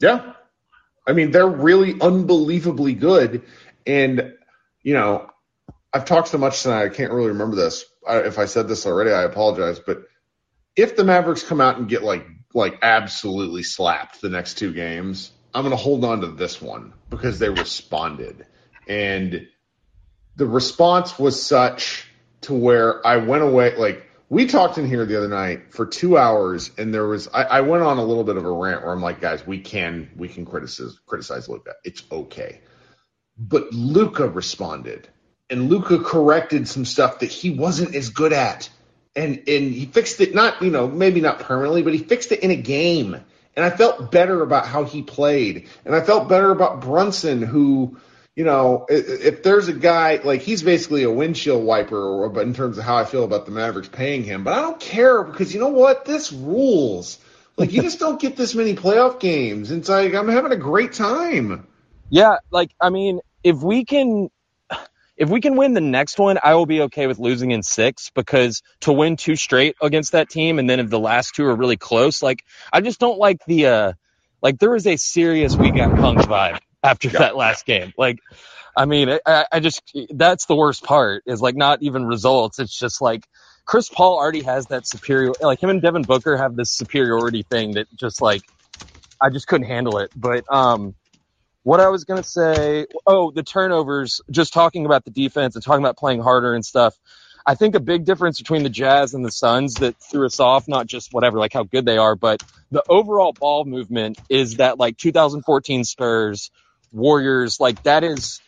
Yeah. I mean, they're really unbelievably good. And, you know, I've talked so much tonight, I can't really remember this. I, if I said this already, I apologize. But if the Mavericks come out and get, like, like absolutely slapped the next two games, I'm going to hold on to this one because they responded. And – the response was such to where I went away. Like, we talked in here the other night for two hours, and there was I, I went on a little bit of a rant where I'm like, guys, we can we can criticize criticize Luka. It's okay. But Luka responded, and Luka corrected some stuff that he wasn't as good at, and and he fixed it. Not, you know, maybe not permanently, but he fixed it in a game. And I felt better about how he played, and I felt better about Brunson, who. You know, if there's a guy, like, he's basically a windshield wiper but in terms of how I feel about the Mavericks paying him. But I don't care because, you know what, this rules. Like, you just don't get this many playoff games. It's like, I'm having a great time. Yeah, like, I mean, if we can if we can win the next one, I will be okay with losing in six because to win two straight against that team and then if the last two are really close, like, I just don't like the uh, – like, there is a serious we got punked vibe. After yeah. that last game. Like, I mean, I, I just, that's the worst part is like not even results. It's just like Chris Paul already has that superior, like him and Devin Booker have this superiority thing that just like, I just couldn't handle it. But, um, what I was going to say, oh, the turnovers, just talking about the defense and talking about playing harder and stuff. I think a big difference between the Jazz and the Suns that threw us off, not just whatever, like how good they are, but the overall ball movement is that like two thousand fourteen Spurs, Warriors, like that is,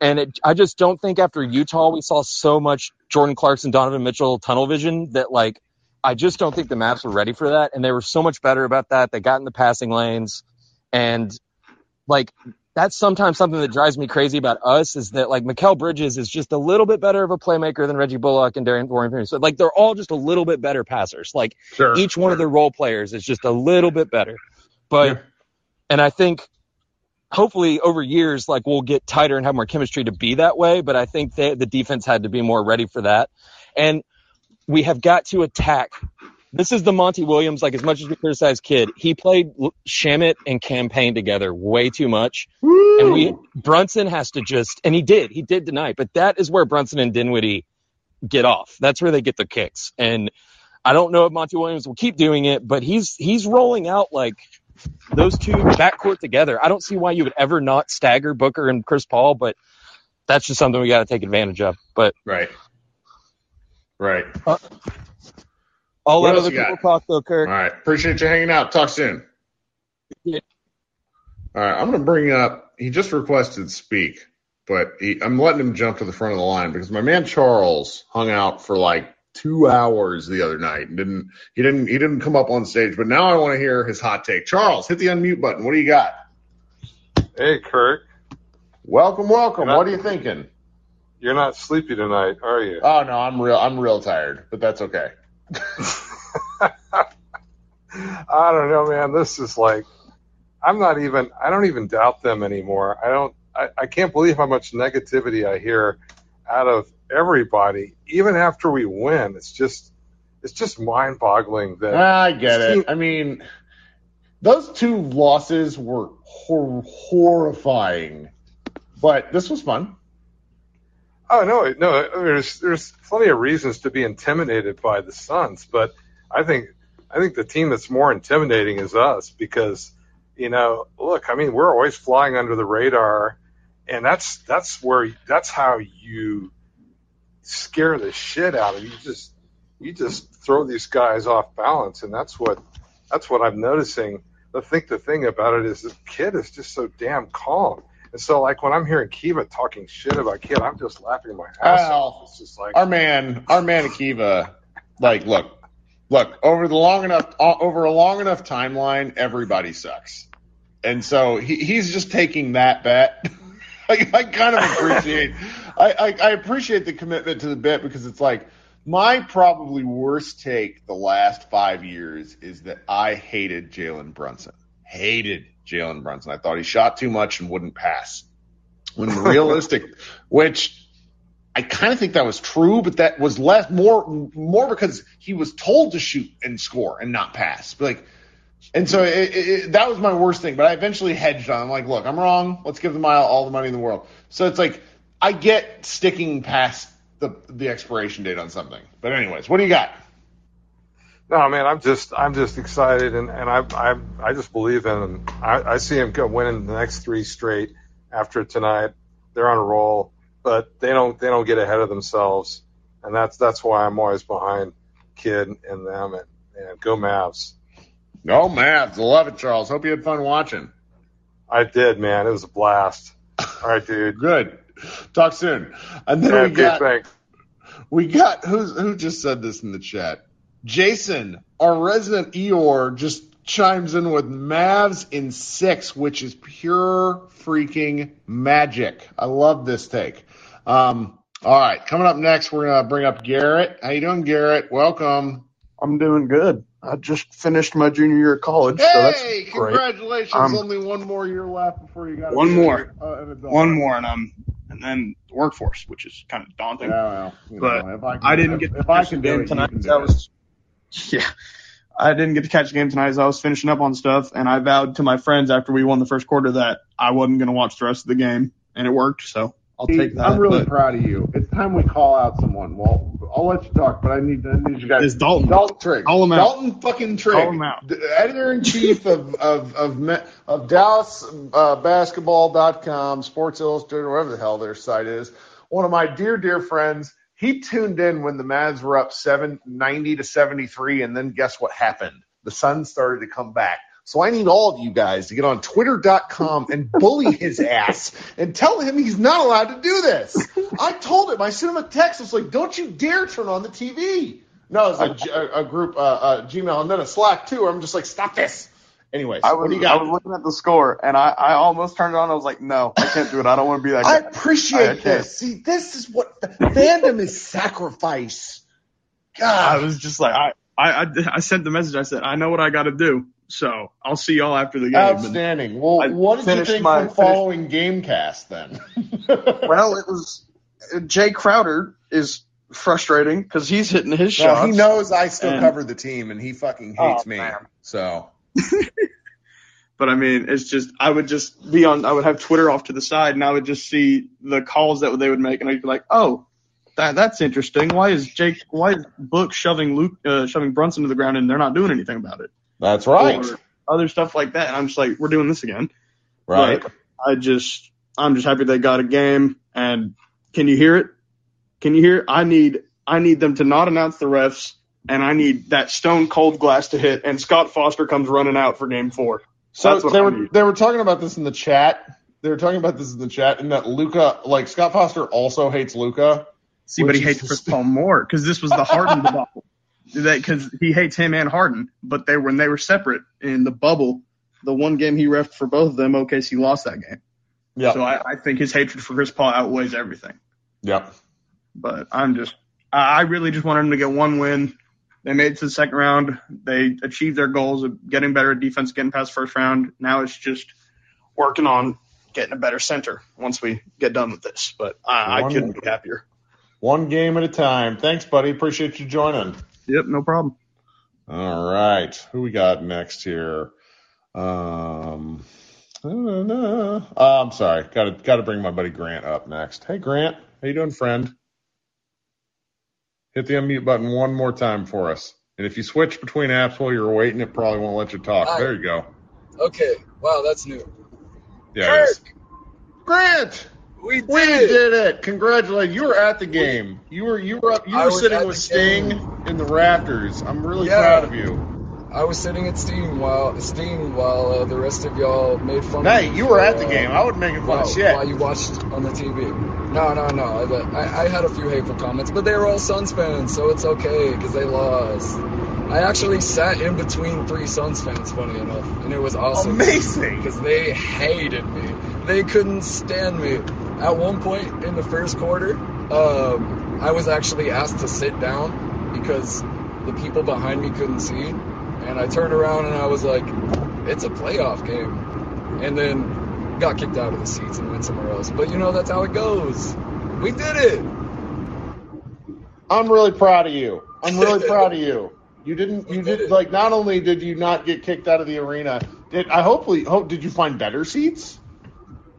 and it, I just don't think after Utah we saw so much Jordan Clarkson, Donovan Mitchell tunnel vision that like I just don't think the Mavs were ready for that, and they were so much better about that. They got in the passing lanes, and like that's sometimes something that drives me crazy about us is that like Mikal Bridges is just a little bit better of a playmaker than Reggie Bullock and Dorian Finney-Smith. So like they're all just a little bit better passers. Like sure, each one sure. of their role players is just a little bit better, but yeah. and I think. Hopefully over years, like we'll get tighter and have more chemistry to be that way. But I think they, the defense had to be more ready for that. And we have got to attack. This is the Monty Williams, like as much as we criticize Kidd, he played Shamit and campaign together way too much. Woo! And we Brunson has to just, and he did, he did tonight. But that is where Brunson and Dinwiddie get off. That's where they get their kicks. And I don't know if Monty Williams will keep doing it, but he's he's rolling out like. Those two backcourt together. I don't see why you would ever not stagger Booker and Chris Paul, but that's just something we got to take advantage of. But right, right. Uh, all that other people talk though, Kirk. All right, appreciate you hanging out. Talk soon. Yeah. All right, I'm going to bring up. He just requested speak, but he, I'm letting him jump to the front of the line because my man Charles hung out for like. Two hours the other night and didn't he didn't he didn't come up on stage, but now I want to hear his hot take. Charles, hit the unmute button. What do you got? Hey, Kirk. Welcome, welcome. Not, what are you thinking? You're not sleepy tonight, are you? Oh no, I'm real. I'm real tired, but that's okay. I don't know, man. This is like I'm not even. I don't even doubt them anymore. I don't. I, I can't believe how much negativity I hear out of. Everybody, even after we win, it's just it's just mind-boggling. That I get it. Team- I mean, those two losses were hor- horrifying, but this was fun. Oh, no, no. There's there's plenty of reasons to be intimidated by the Suns, but I think I think the team that's more intimidating is us because, you know, look, I mean, we're always flying under the radar, and that's that's where that's how you scare the shit out of you. You just you just throw these guys off balance, and that's what that's what I'm noticing. I think the thing about it is the Kid is just so damn calm. And so, like, when I'm hearing Akiva talking shit about Kid, I'm just laughing my ass well, off. It's just like – Our man, our man Akiva, like, look, look, over the long enough – over a long enough timeline, everybody sucks. And so he, he's just taking that bet. I, I kind of appreciate – I, I, I appreciate the commitment to the bit because it's like my probably worst take the last five years is that I hated Jalen Brunson. Hated Jalen Brunson. I thought he shot too much and wouldn't pass. When realistic, which I kind of think that was true, but that was less more more because he was told to shoot and score and not pass. But like, and so it, it, that was my worst thing. But I eventually hedged on. I'm like, look, I'm wrong. Let's give them all the money in the world. So it's like I get sticking past the the expiration date on something. But anyways, what do you got? No, man, I'm just I'm just excited, and, and I I I just believe in him. I, I see him winning the next three straight after tonight. They're on a roll, but they don't they don't get ahead of themselves, and that's that's why I'm always behind Kidd and them, and, and go Mavs. Go Mavs. I love it, Charles. Hope you had fun watching. I did, man. It was a blast. All right, dude. Good. Talk soon. And then yeah, we okay, got thanks. we got who's who just said this in the chat. Jason, our resident Eeyore, just chimes in with Mavs in six, which is pure freaking magic. I love this take. Um, all right, coming up next, we're going to bring up Garrett. How you doing, Garrett? Welcome. I'm doing good. I just finished my junior year of college. Hey, so that's congratulations. Um, Only one more year left before you got one more. Uh, an adult. One more, and I'm – and then the workforce, which is kind of daunting. Yeah, well, but know, if I, can, I didn't get if, to catch a game tonight. I was – Yeah, I didn't get to catch a game tonight as I was finishing up on stuff, and I vowed to my friends after we won the first quarter that I wasn't going to watch the rest of the game, and it worked, so I'll See, take that. I'm really but. proud of you. It's time we call out someone. Well, I'll let you talk, but I need, I need you guys. It's Dalton. Dalton Trigg. Call him out. Dalton fucking Trigg. Call him out. Editor-in-chief of, of, of, of Dallas Basketball dot com, uh, Sports Illustrated, whatever the hell their site is. One of my dear, dear friends. He tuned in when the Mavs were up ninety to seventy-three, and then guess what happened? The Suns started to come back. So I need all of you guys to get on Twitter dot com and bully his ass and tell him he's not allowed to do this. I told him. I sent him a text. I was like, don't you dare turn on the T V. No, it's like a, a group, uh, uh, Gmail, and then a Slack, too. I'm just like, stop this. Anyways, I was, what do you got? I was looking at the score, and I, I almost turned it on. I was like, no, I can't do it. I don't want to be that guy. I appreciate I this. See, this is what – fandom is sacrifice. God. I was just like I, – I, I, I sent the message. I said, I know what I got to do, so I'll see y'all after the game. Outstanding. Well, I what did you think my, from following Gamecast then? Well, it was – Jay Crowder is frustrating because he's hitting his shots. Well, he knows I still and, cover the team, and he fucking hates oh, me. Man. So – But I mean, it's just I would just be on. I would have Twitter off to the side, and I would just see the calls that they would make, and I'd be like, "Oh, that that's interesting. Why is Jake? Why is Book shoving Luke, uh, shoving Brunson to the ground, and they're not doing anything about it?" That's right. Or other stuff like that, and I'm just like, "We're doing this again." Right. But I just, I'm just happy they got a game. And can you hear it? Can you hear it? I need, I need them to not announce the refs. And I need that stone cold glass to hit. And Scott Foster comes running out for game four. So That's what they I were need. they were talking about this in the chat. They were talking about this in the chat, and that Luka, like Scott Foster, also hates Luka. See, but he hates Chris Paul more because this was the Harden debacle. Because he hates him and Harden, but they when they were separate in the bubble, the one game he reffed for both of them, O K C lost that game. Yeah. So I, I think his hatred for Chris Paul outweighs everything. Yeah. But I'm just, I really just want him to get one win. They made it to the second round. They achieved their goals of getting better at defense, getting past first round. Now it's just working on getting a better center once we get done with this. But I, I couldn't be happier. One game at a time. Thanks, buddy. Appreciate you joining. Yep, no problem. All right. Who we got next here? Um, Oh, I'm sorry. Got to got to bring my buddy Grant up next. Hey, Grant. How you doing, friend? Hit the unmute button one more time for us. And if you switch between apps while you're waiting, it probably won't let you talk. Hi. There you go. Okay. Wow, that's new. Yeah, Kirk! It is. Grant! We did, we did it. Congratulations. You were at the game. You were you were up, you were sitting with Sting game. in the rafters. I'm really yeah. proud of you. I was sitting at Steam while Steam while uh, the rest of y'all made fun hey, of me. Hey, you were for, at the uh, game. I would make fun while, of shit. While you watched on the T V. No, no, no. I, I, I had a few hateful comments, but they were all Suns fans, so it's okay because they lost. I actually sat in between three Suns fans, funny enough, and it was awesome. Amazing! Because they hated me. They couldn't stand me. At one point in the first quarter, um, I was actually asked to sit down because the people behind me couldn't see. And I turned around and I was like, it's a playoff game. And then got kicked out of the seats and went somewhere else. But, you know, that's how it goes. We did it. I'm really proud of you. I'm really proud of you. You didn't, you did, did like, not only did you not get kicked out of the arena, did I hopefully, hope, did you find better seats?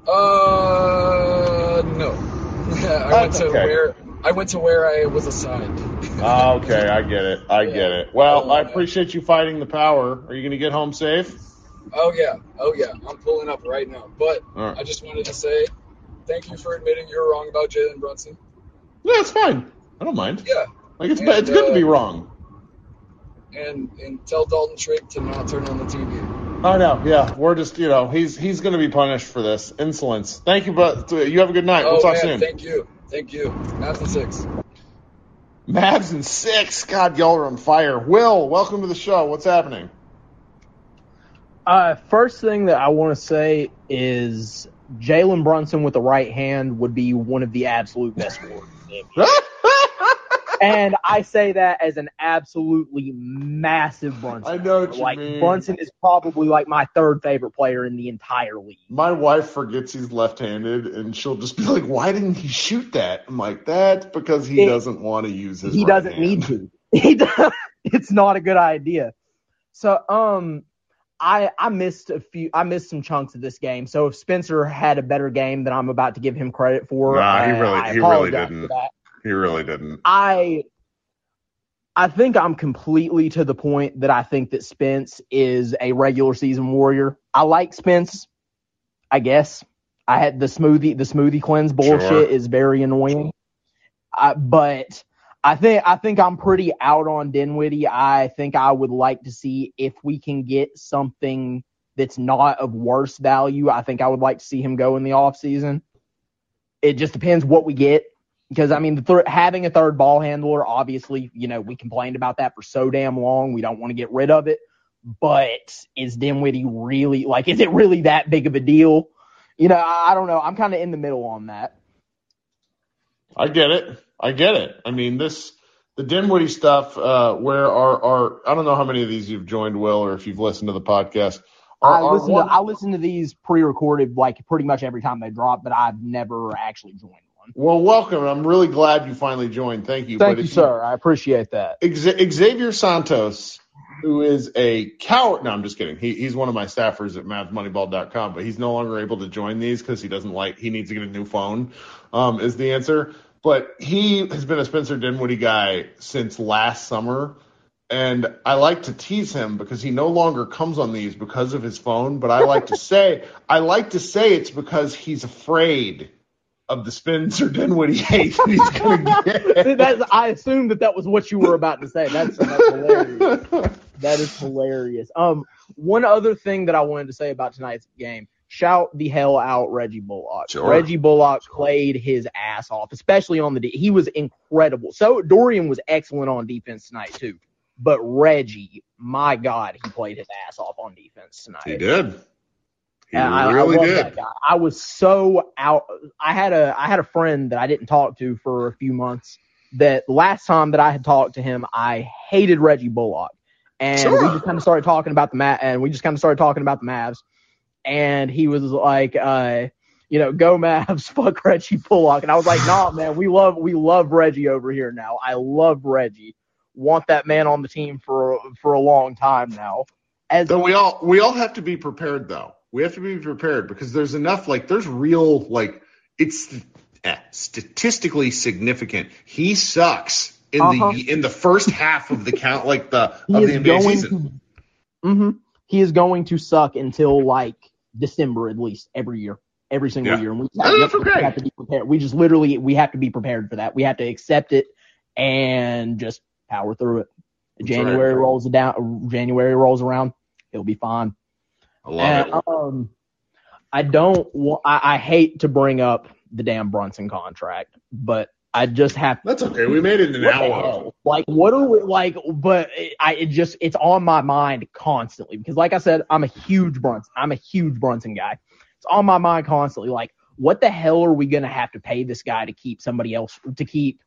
Uh, no. I that's went to okay. where, I went to where I was assigned. Oh, okay, I get it. I yeah. get it. Well, oh, I appreciate yeah. you fighting the power. Are you going to get home safe? Oh, yeah. Oh, yeah. I'm pulling up right now. But right. I just wanted to say thank you for admitting you were wrong about Jalen Brunson. Yeah, it's fine. I don't mind. Yeah. Like It's, and, it's good uh, to be wrong. And and tell Dalton Trigg to not turn on the T V. I know. Yeah. We're just, you know, he's he's going to be punished for this. Insolence. Thank you, but you have a good night. Oh, we'll talk man, soon. Thank you. Thank you. Mavs and six. Mavs and six. God, y'all are on fire. Will, welcome to the show. What's happening? Uh, first thing that I want to say is Jalen Brunson with the right hand would be one of the absolute best forwards. And I say that as an absolutely massive Brunson. I know what you like, mean. Brunson is probably like my third favorite player in the entire league. My wife forgets he's left-handed, and she'll just be like, why didn't he shoot that? I'm like, that's because he it, doesn't want to use his He right doesn't hand. Need to. He does, it's not a good idea. So um, I I missed a few. I missed some chunks of this game. So if Spencer had a better game than I'm about to give him credit for, nah, he really, I, I he really didn't. For that. He really didn't. I I think I'm completely to the point that I think that Spence is a regular season warrior. I like Spence, I guess. I had the smoothie the smoothie cleanse bullshit sure. is very annoying. Uh, but I think I think I'm pretty out on Dinwiddie. I think I would like to see if we can get something that's not of worse value. I think I would like to see him go in the offseason. It just depends what we get. Because, I mean, the th- having a third ball handler, obviously, you know, we complained about that for so damn long. We don't want to get rid of it. But is Dinwiddie really – like, is it really that big of a deal? You know, I, I don't know. I'm kind of in the middle on that. I get it. I get it. I mean, this – the Dinwiddie stuff uh, where our, our – I don't know how many of these you've joined, Will, or if you've listened to the podcast. Our, I, listen to, one- I listen to these pre-recorded, like, pretty much every time they drop, but I've never actually joined. Well, welcome. I'm really glad you finally joined. Thank you. Thank but you, sir. You, I appreciate that. Xavier Santos, who is a coward. No, I'm just kidding. He, he's one of my staffers at Mavs Moneyball dot com, but he's no longer able to join these because he doesn't like – he needs to get a new phone um, is the answer. But he has been a Spencer Dinwiddie guy since last summer, and I like to tease him because he no longer comes on these because of his phone, but I like to say – I like to say it's because he's afraid – of the Spencer Dinwiddie hate that he's going to get. See, that's, I assumed that that was what you were about to say. That's, that's hilarious. That is hilarious. Um, one other thing that I wanted to say about tonight's game, shout the hell out Reggie Bullock. Sure. Reggie Bullock sure. played his ass off, especially on the de- – he was incredible. So Dorian was excellent on defense tonight too. But Reggie, my God, he played his ass off on defense tonight. He did. I, really I love did. that guy. I was so out. I had a I had a friend that I didn't talk to for a few months. That last time that I had talked to him, I hated Reggie Bullock, and sure. we just kind of started talking about the Ma- and we just kind of started talking about the Mavs. And he was like, uh, you know, go Mavs, fuck Reggie Bullock. And I was like, nah, man, we love we love Reggie over here now. I love Reggie. Want that man on the team for for a long time now. As so we all we all have to be prepared though. we have to be prepared because there's enough, like, there's real, like, it's eh, statistically significant. He sucks in uh-huh. the in the first half of the count, like the he of the N B A season. To, mm-hmm, he is going to suck until like December at least every year, every single yeah. year. And we, no, that's okay. we have to be prepared. We just literally we have to be prepared for that. We have to accept it and just power through it. January right. rolls down. January rolls around. It'll be fine. I love and, it. Um, I don't. I, I hate to bring up the damn Brunson contract, but I just have. That's to, okay. We made it an hour. Like, what are we like? But I it just it's on my mind constantly because, like I said, I'm a huge Brunson. I'm a huge Brunson guy. It's on my mind constantly. Like, what the hell are we gonna have to pay this guy to keep somebody else to keep?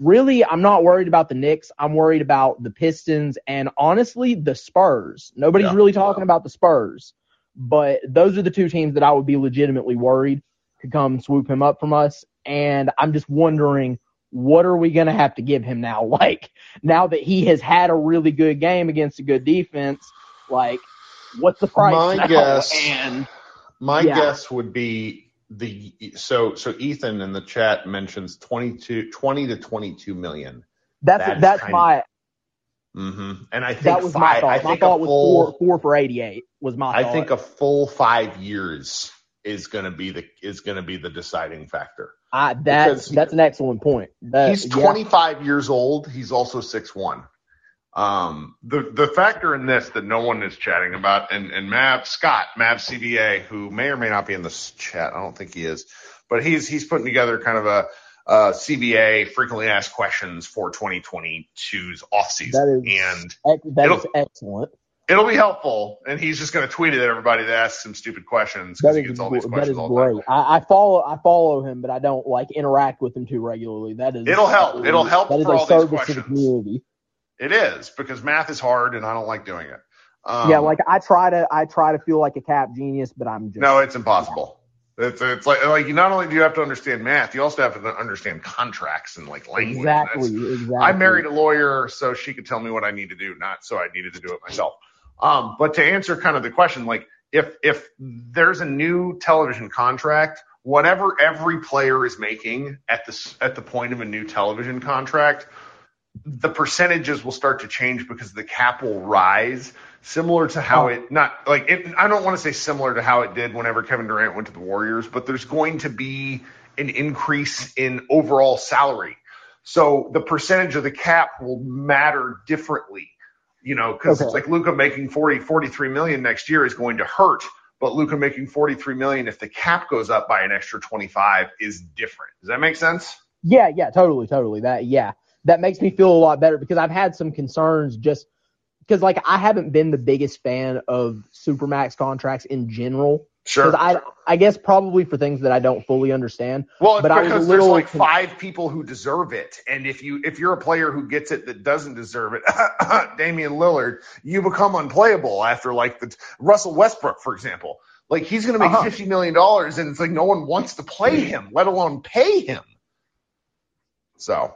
Really, I'm not worried about the Knicks. I'm worried about the Pistons and, honestly, the Spurs. Nobody's yeah. really talking about the Spurs. But those are the two teams that I would be legitimately worried could come swoop him up from us. And I'm just wondering, what are we going to have to give him now? Like, now that he has had a really good game against a good defense, like, what's the price my now? Guess, and, my yeah. guess would be... The so so Ethan in the chat mentions twenty to twenty-two million. That's that that's my. Mm-hmm. And I think that was five, my thought. I my think thought a full, was four, four for eighty-eight was my. I thought. think a full five years is gonna be the is gonna be the deciding factor. I that's because that's an excellent point. That, he's twenty-five yeah. years old. He's also six one. Um, the, the factor in this that no one is chatting about, and, and Mav, Scott, Mav C B A, who may or may not be in this chat. I don't think he is, but he's, he's putting together kind of a, a C B A frequently asked questions for twenty twenty-two's offseason. That is, and that is excellent. It'll be helpful. And he's just going to tweet it at everybody that asks him stupid questions. That is, he gets all these questions that is all great. Time. I, I follow, I follow him, but I don't like interact with him too regularly. That is, it'll help. Really, it'll help. That is for a all service these questions. To the community. It is, because math is hard, and I don't like doing it. Um, yeah, like I try to, I try to feel like a cap genius, but I'm just no, it's impossible. It's it's like like you not only do you have to understand math, you also have to understand contracts and like language. Exactly, exactly. I married a lawyer, so she could tell me what I need to do, not so I needed to do it myself. Um, but to answer kind of the question, like if if there's a new television contract, whatever every player is making at the at the point of a new television contract, the percentages will start to change because the cap will rise, similar to how it not like it, I don't want to say similar to how it did whenever Kevin Durant went to the Warriors, but there's going to be an increase in overall salary. So the percentage of the cap will matter differently, you know, because okay. it's like Luka making forty, forty-three million next year is going to hurt, but Luka making forty-three million if the cap goes up by an extra twenty-five is different. Does that make sense? Yeah, yeah, totally, totally. That, yeah. That makes me feel a lot better because I've had some concerns just because, like, I haven't been the biggest fan of Supermax contracts in general. Sure. I, I guess probably for things that I don't fully understand. Well, it's but because I was a little, there's, like, five people who deserve it. And if, you, if you're a player who gets it that doesn't deserve it, Damian Lillard, you become unplayable after, like, the Russell Westbrook, for example. Like, he's going to make uh-huh. fifty million dollars, and it's like no one wants to play him, let alone pay him. So...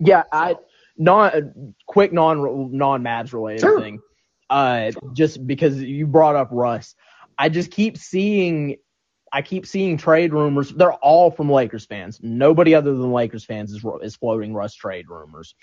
Yeah, I non quick non non Mavs related sure. thing. Uh, just because you brought up Russ, I just keep seeing, I keep seeing trade rumors. They're all from Lakers fans. Nobody other than Lakers fans is is floating Russ trade rumors,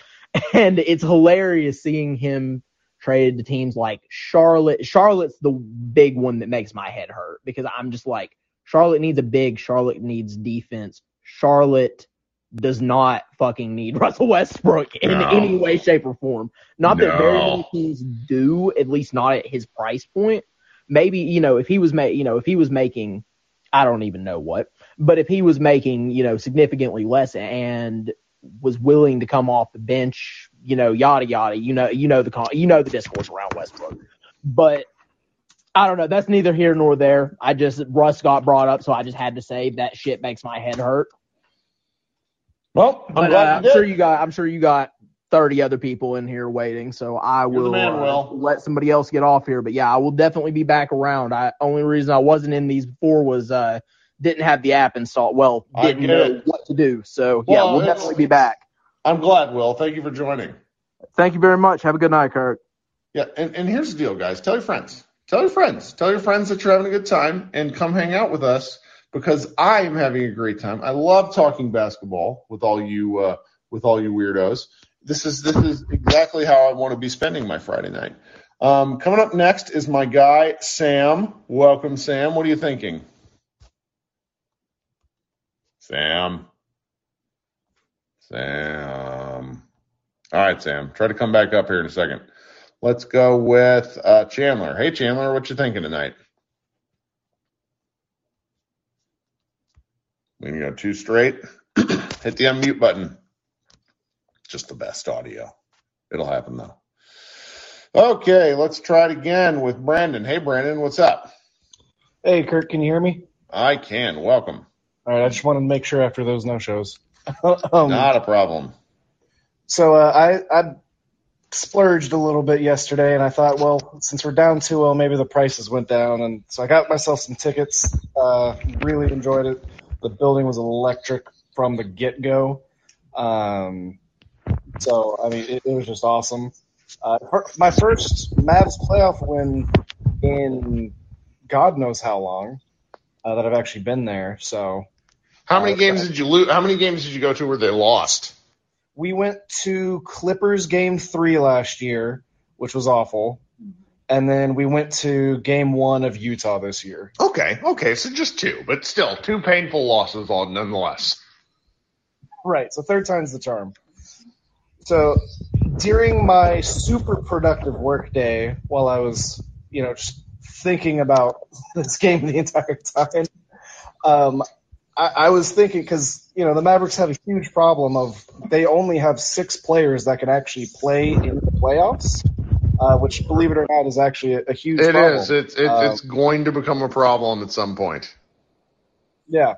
and it's hilarious seeing him traded to teams like Charlotte. Charlotte's the big one that makes my head hurt because I'm just like, Charlotte needs a big. Charlotte needs defense. Charlotte does not fucking need Russell Westbrook in no. any way, shape, or form. Not no. that very many teams do, at least not at his price point. Maybe, you know, if he was ma- you know, if he was making, I don't even know what, but if he was making, you know, significantly less and was willing to come off the bench, you know, yada yada, you know, you know the con- you know the discourse around Westbrook. But I don't know. That's neither here nor there. I just Russ got brought up, so I just had to say that shit makes my head hurt. Well, I'm, but, glad uh, I'm sure you got. I'm sure you got thirty other people in here waiting, so I will, man, uh, let somebody else get off here. But yeah, I will definitely be back around. I only reason I wasn't in these before was uh, didn't have the app installed. Well, didn't know it. What to do. So well, yeah, we'll definitely be back. I'm glad, Will. Thank you for joining. Thank you very much. Have a good night, Kirk. Yeah, and, and here's the deal, guys. Tell your friends. tell your friends. Tell your friends that you're having a good time and come hang out with us because I'm having a great time. I love talking basketball with all you uh, with all you weirdos. This is this is exactly how I want to be spending my Friday night. Um, coming up next is my guy, Sam. Welcome, Sam. What are you thinking? Sam. Sam. All right, Sam. Try to come back up here in a second. Let's go with uh, Chandler. Hey, Chandler, what you thinking tonight? We can go two straight. Hit the unmute button. Just the best audio. It'll happen, though. Okay, let's try it again with Brandon. Hey, Brandon, what's up? Hey, Kirk, can you hear me? I can. Welcome. All right, I just wanted to make sure after those no-shows. um, Not a problem. So uh, I, I splurged a little bit yesterday, and I thought, well, since we're down two oh, maybe the prices went down. And so I got myself some tickets, uh, really enjoyed it. The building was electric from the get-go. Um, so, I mean, it, it was just awesome. Uh, my first Mavs playoff win in God knows how long uh, that I've actually been there. So, how many uh, games did you lose? How many games did you go to where they lost? We went to Clippers game three last year, which was awful, and then we went to game one of Utah this year. Okay, okay, so just two, but still two painful losses, all nonetheless. Right, so third time's the charm. So during my super productive work day, while I was, you know, just thinking about this game the entire time, um, I, I was thinking because, you know, the Mavericks have a huge problem of they only have six players that can actually play in the playoffs, uh, which, believe it or not, is actually a, a huge it problem. Is. It's, it's, um, it's going to become a problem at some point. Yeah.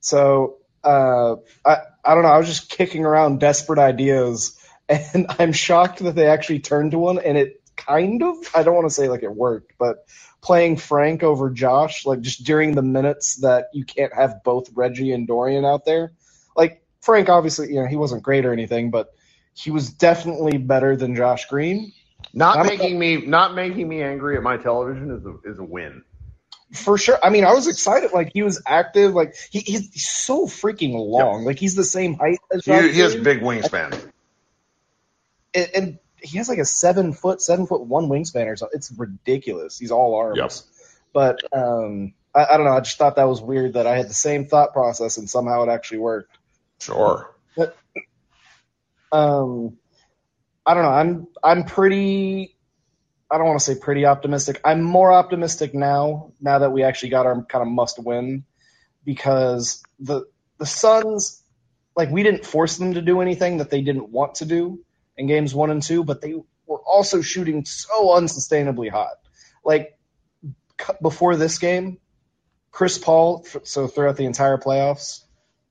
So uh, I I don't know. I was just kicking around desperate ideas, and I'm shocked that they actually turned to one, and it kind of – I don't want to say, like, it worked, but playing Frank over Josh, like, just during the minutes that you can't have both Reggie and Dorian out there. Like, Frank, obviously, you know, he wasn't great or anything, but he was definitely better than Josh Green. Not I'm making a, me not making me angry at my television is a, is a win. For sure. I mean, I was excited. Like, he was active. Like, he, he's so freaking long. Yep. Like, he's the same height as Josh Green. He, he has a big wingspan. I, And, and he has like a seven foot, seven foot one wingspan or something. It's ridiculous. He's all arms. Yep. But um, I, I don't know. I just thought that was weird that I had the same thought process and somehow it actually worked. Sure. But, um, I don't know. I'm I'm pretty. I don't want to say pretty optimistic. I'm more optimistic now. Now that we actually got our kind of must win, because the the Suns, like, we didn't force them to do anything that they didn't want to do in games one and two, but they were also shooting so unsustainably hot. Like, c- before this game, Chris Paul, f- so throughout the entire playoffs,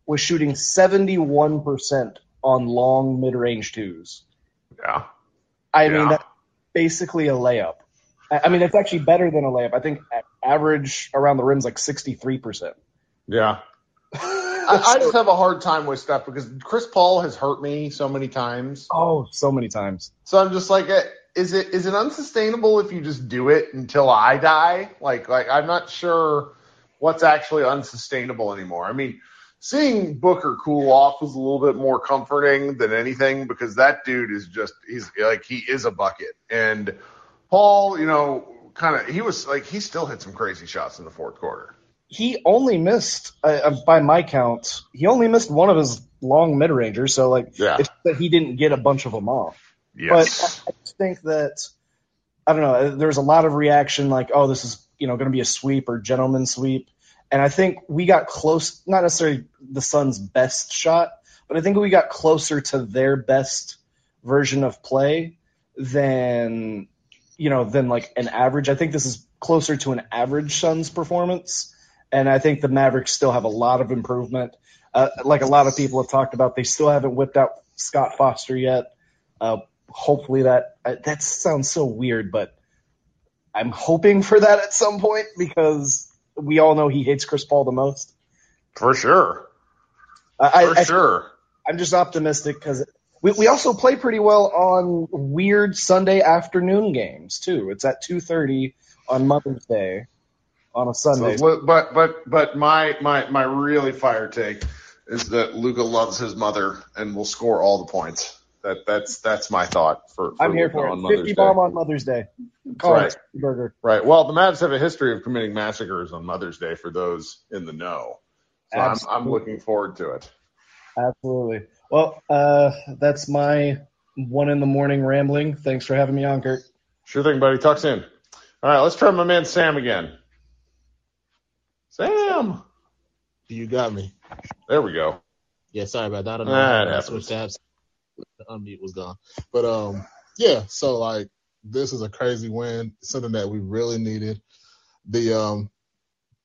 was shooting seventy-one percent on long mid-range twos. Yeah. I yeah. mean, that's basically a layup. I-, I mean, it's actually better than a layup. I think average around the rim is like sixty-three percent. Yeah. I just have a hard time with stuff because Chris Paul has hurt me so many times. Oh, so many times. So I'm just like, is it is it unsustainable if you just do it until I die? Like, like I'm not sure what's actually unsustainable anymore. I mean, seeing Booker cool off was a little bit more comforting than anything because that dude is just he's like he is a bucket. And Paul, you know, kind of he was like he still hit some crazy shots in the fourth quarter. He only missed, uh, by my count, he only missed one of his long mid-rangers, so, like, yeah. It's that he didn't get a bunch of them off. Yes. But I just think that, I don't know, there's a lot of reaction like, oh, this is, you know, going to be a sweep or gentleman sweep. And I think we got close, not necessarily the Suns' best shot, but I think we got closer to their best version of play than, you know, than, like, an average. I think this is closer to an average Suns performance. And I think the Mavericks still have a lot of improvement. Uh, like a lot of people have talked about, they still haven't whipped out Scott Foster yet. Uh, hopefully that uh, – that sounds so weird, but I'm hoping for that at some point because we all know he hates Chris Paul the most. For sure. I, for I, sure. I'm just optimistic because we, we also play pretty well on weird Sunday afternoon games too. It's at two thirty on Mother's Day on a Sunday. So, but but but my, my, my really fire take is that Luka loves his mother and will score all the points. That that's that's my thought for, for I'm here Luka for it. On Mother's fifty Day. Bomb on Mother's Day. Call right. It burger. Right. Well, the Mavs have a history of committing massacres on Mother's Day for those in the know. So I'm, I'm looking forward to it. Absolutely. Well, uh, that's my one in the morning rambling. Thanks for having me on, Kirk. Sure thing, buddy. Talk soon. All right, let's try my man Sam again. Sam, you got me. There we go. Yeah, sorry about that. I don't know. That happens. The unmute was gone. But, um, yeah, so, like, this is a crazy win, something that we really needed. The um,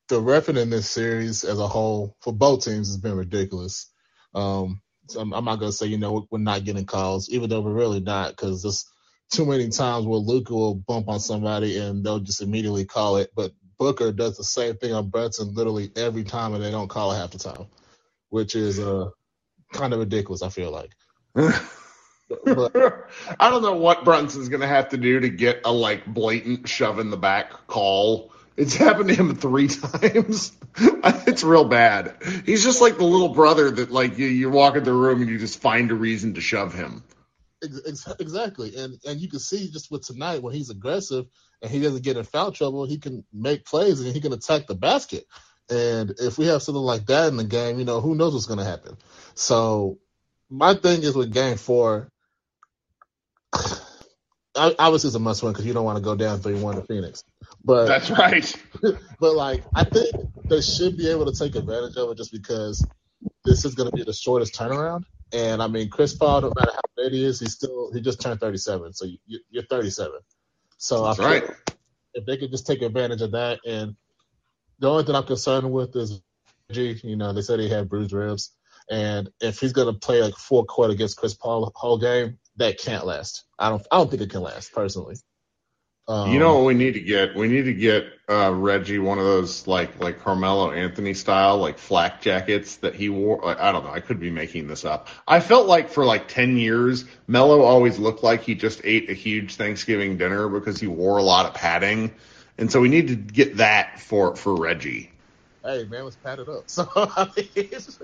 the reffing in this series as a whole for both teams has been ridiculous. Um, so I'm, I'm not going to say, you know, we're not getting calls, even though we're really not, because there's too many times where Luka will bump on somebody and they'll just immediately call it. But Booker does the same thing on Brunson literally every time, and they don't call it half the time, which is uh, kind of ridiculous, I feel like. But, I don't know what Brunson's going to have to do to get a, like, blatant shove in the back call. It's happened to him three times. It's real bad. He's just like the little brother that, like, you, you walk in the room and you just find a reason to shove him. Exactly. And and you can see just with tonight when he's aggressive and he doesn't get in foul trouble, he can make plays and he can attack the basket. And if we have something like that in the game, you know, who knows what's going to happen. So my thing is with game four, I, obviously it's a must win because you don't want to go down three one to Phoenix. But that's right. But, like, I think they should be able to take advantage of it just because this is going to be the shortest turnaround. And, I mean, Chris Paul, no matter how big he is, he's still, he just turned thirty-seven. So you, you're thirty-seven. So that's I right. If they could just take advantage of that. And the only thing I'm concerned with is, G, you know, they said he had bruised ribs. And if he's going to play like full court against Chris Paul the whole game, that can't last. I don't I don't think it can last, personally. Um, you know what we need to get? We need to get uh, Reggie one of those like like Carmelo Anthony style like flak jackets that he wore. Like, I don't know. I could be making this up. I felt like for like ten years, Melo always looked like he just ate a huge Thanksgiving dinner because he wore a lot of padding. And so we need to get that for, for Reggie. Hey, man, let's pad it up. So, I mean, it's,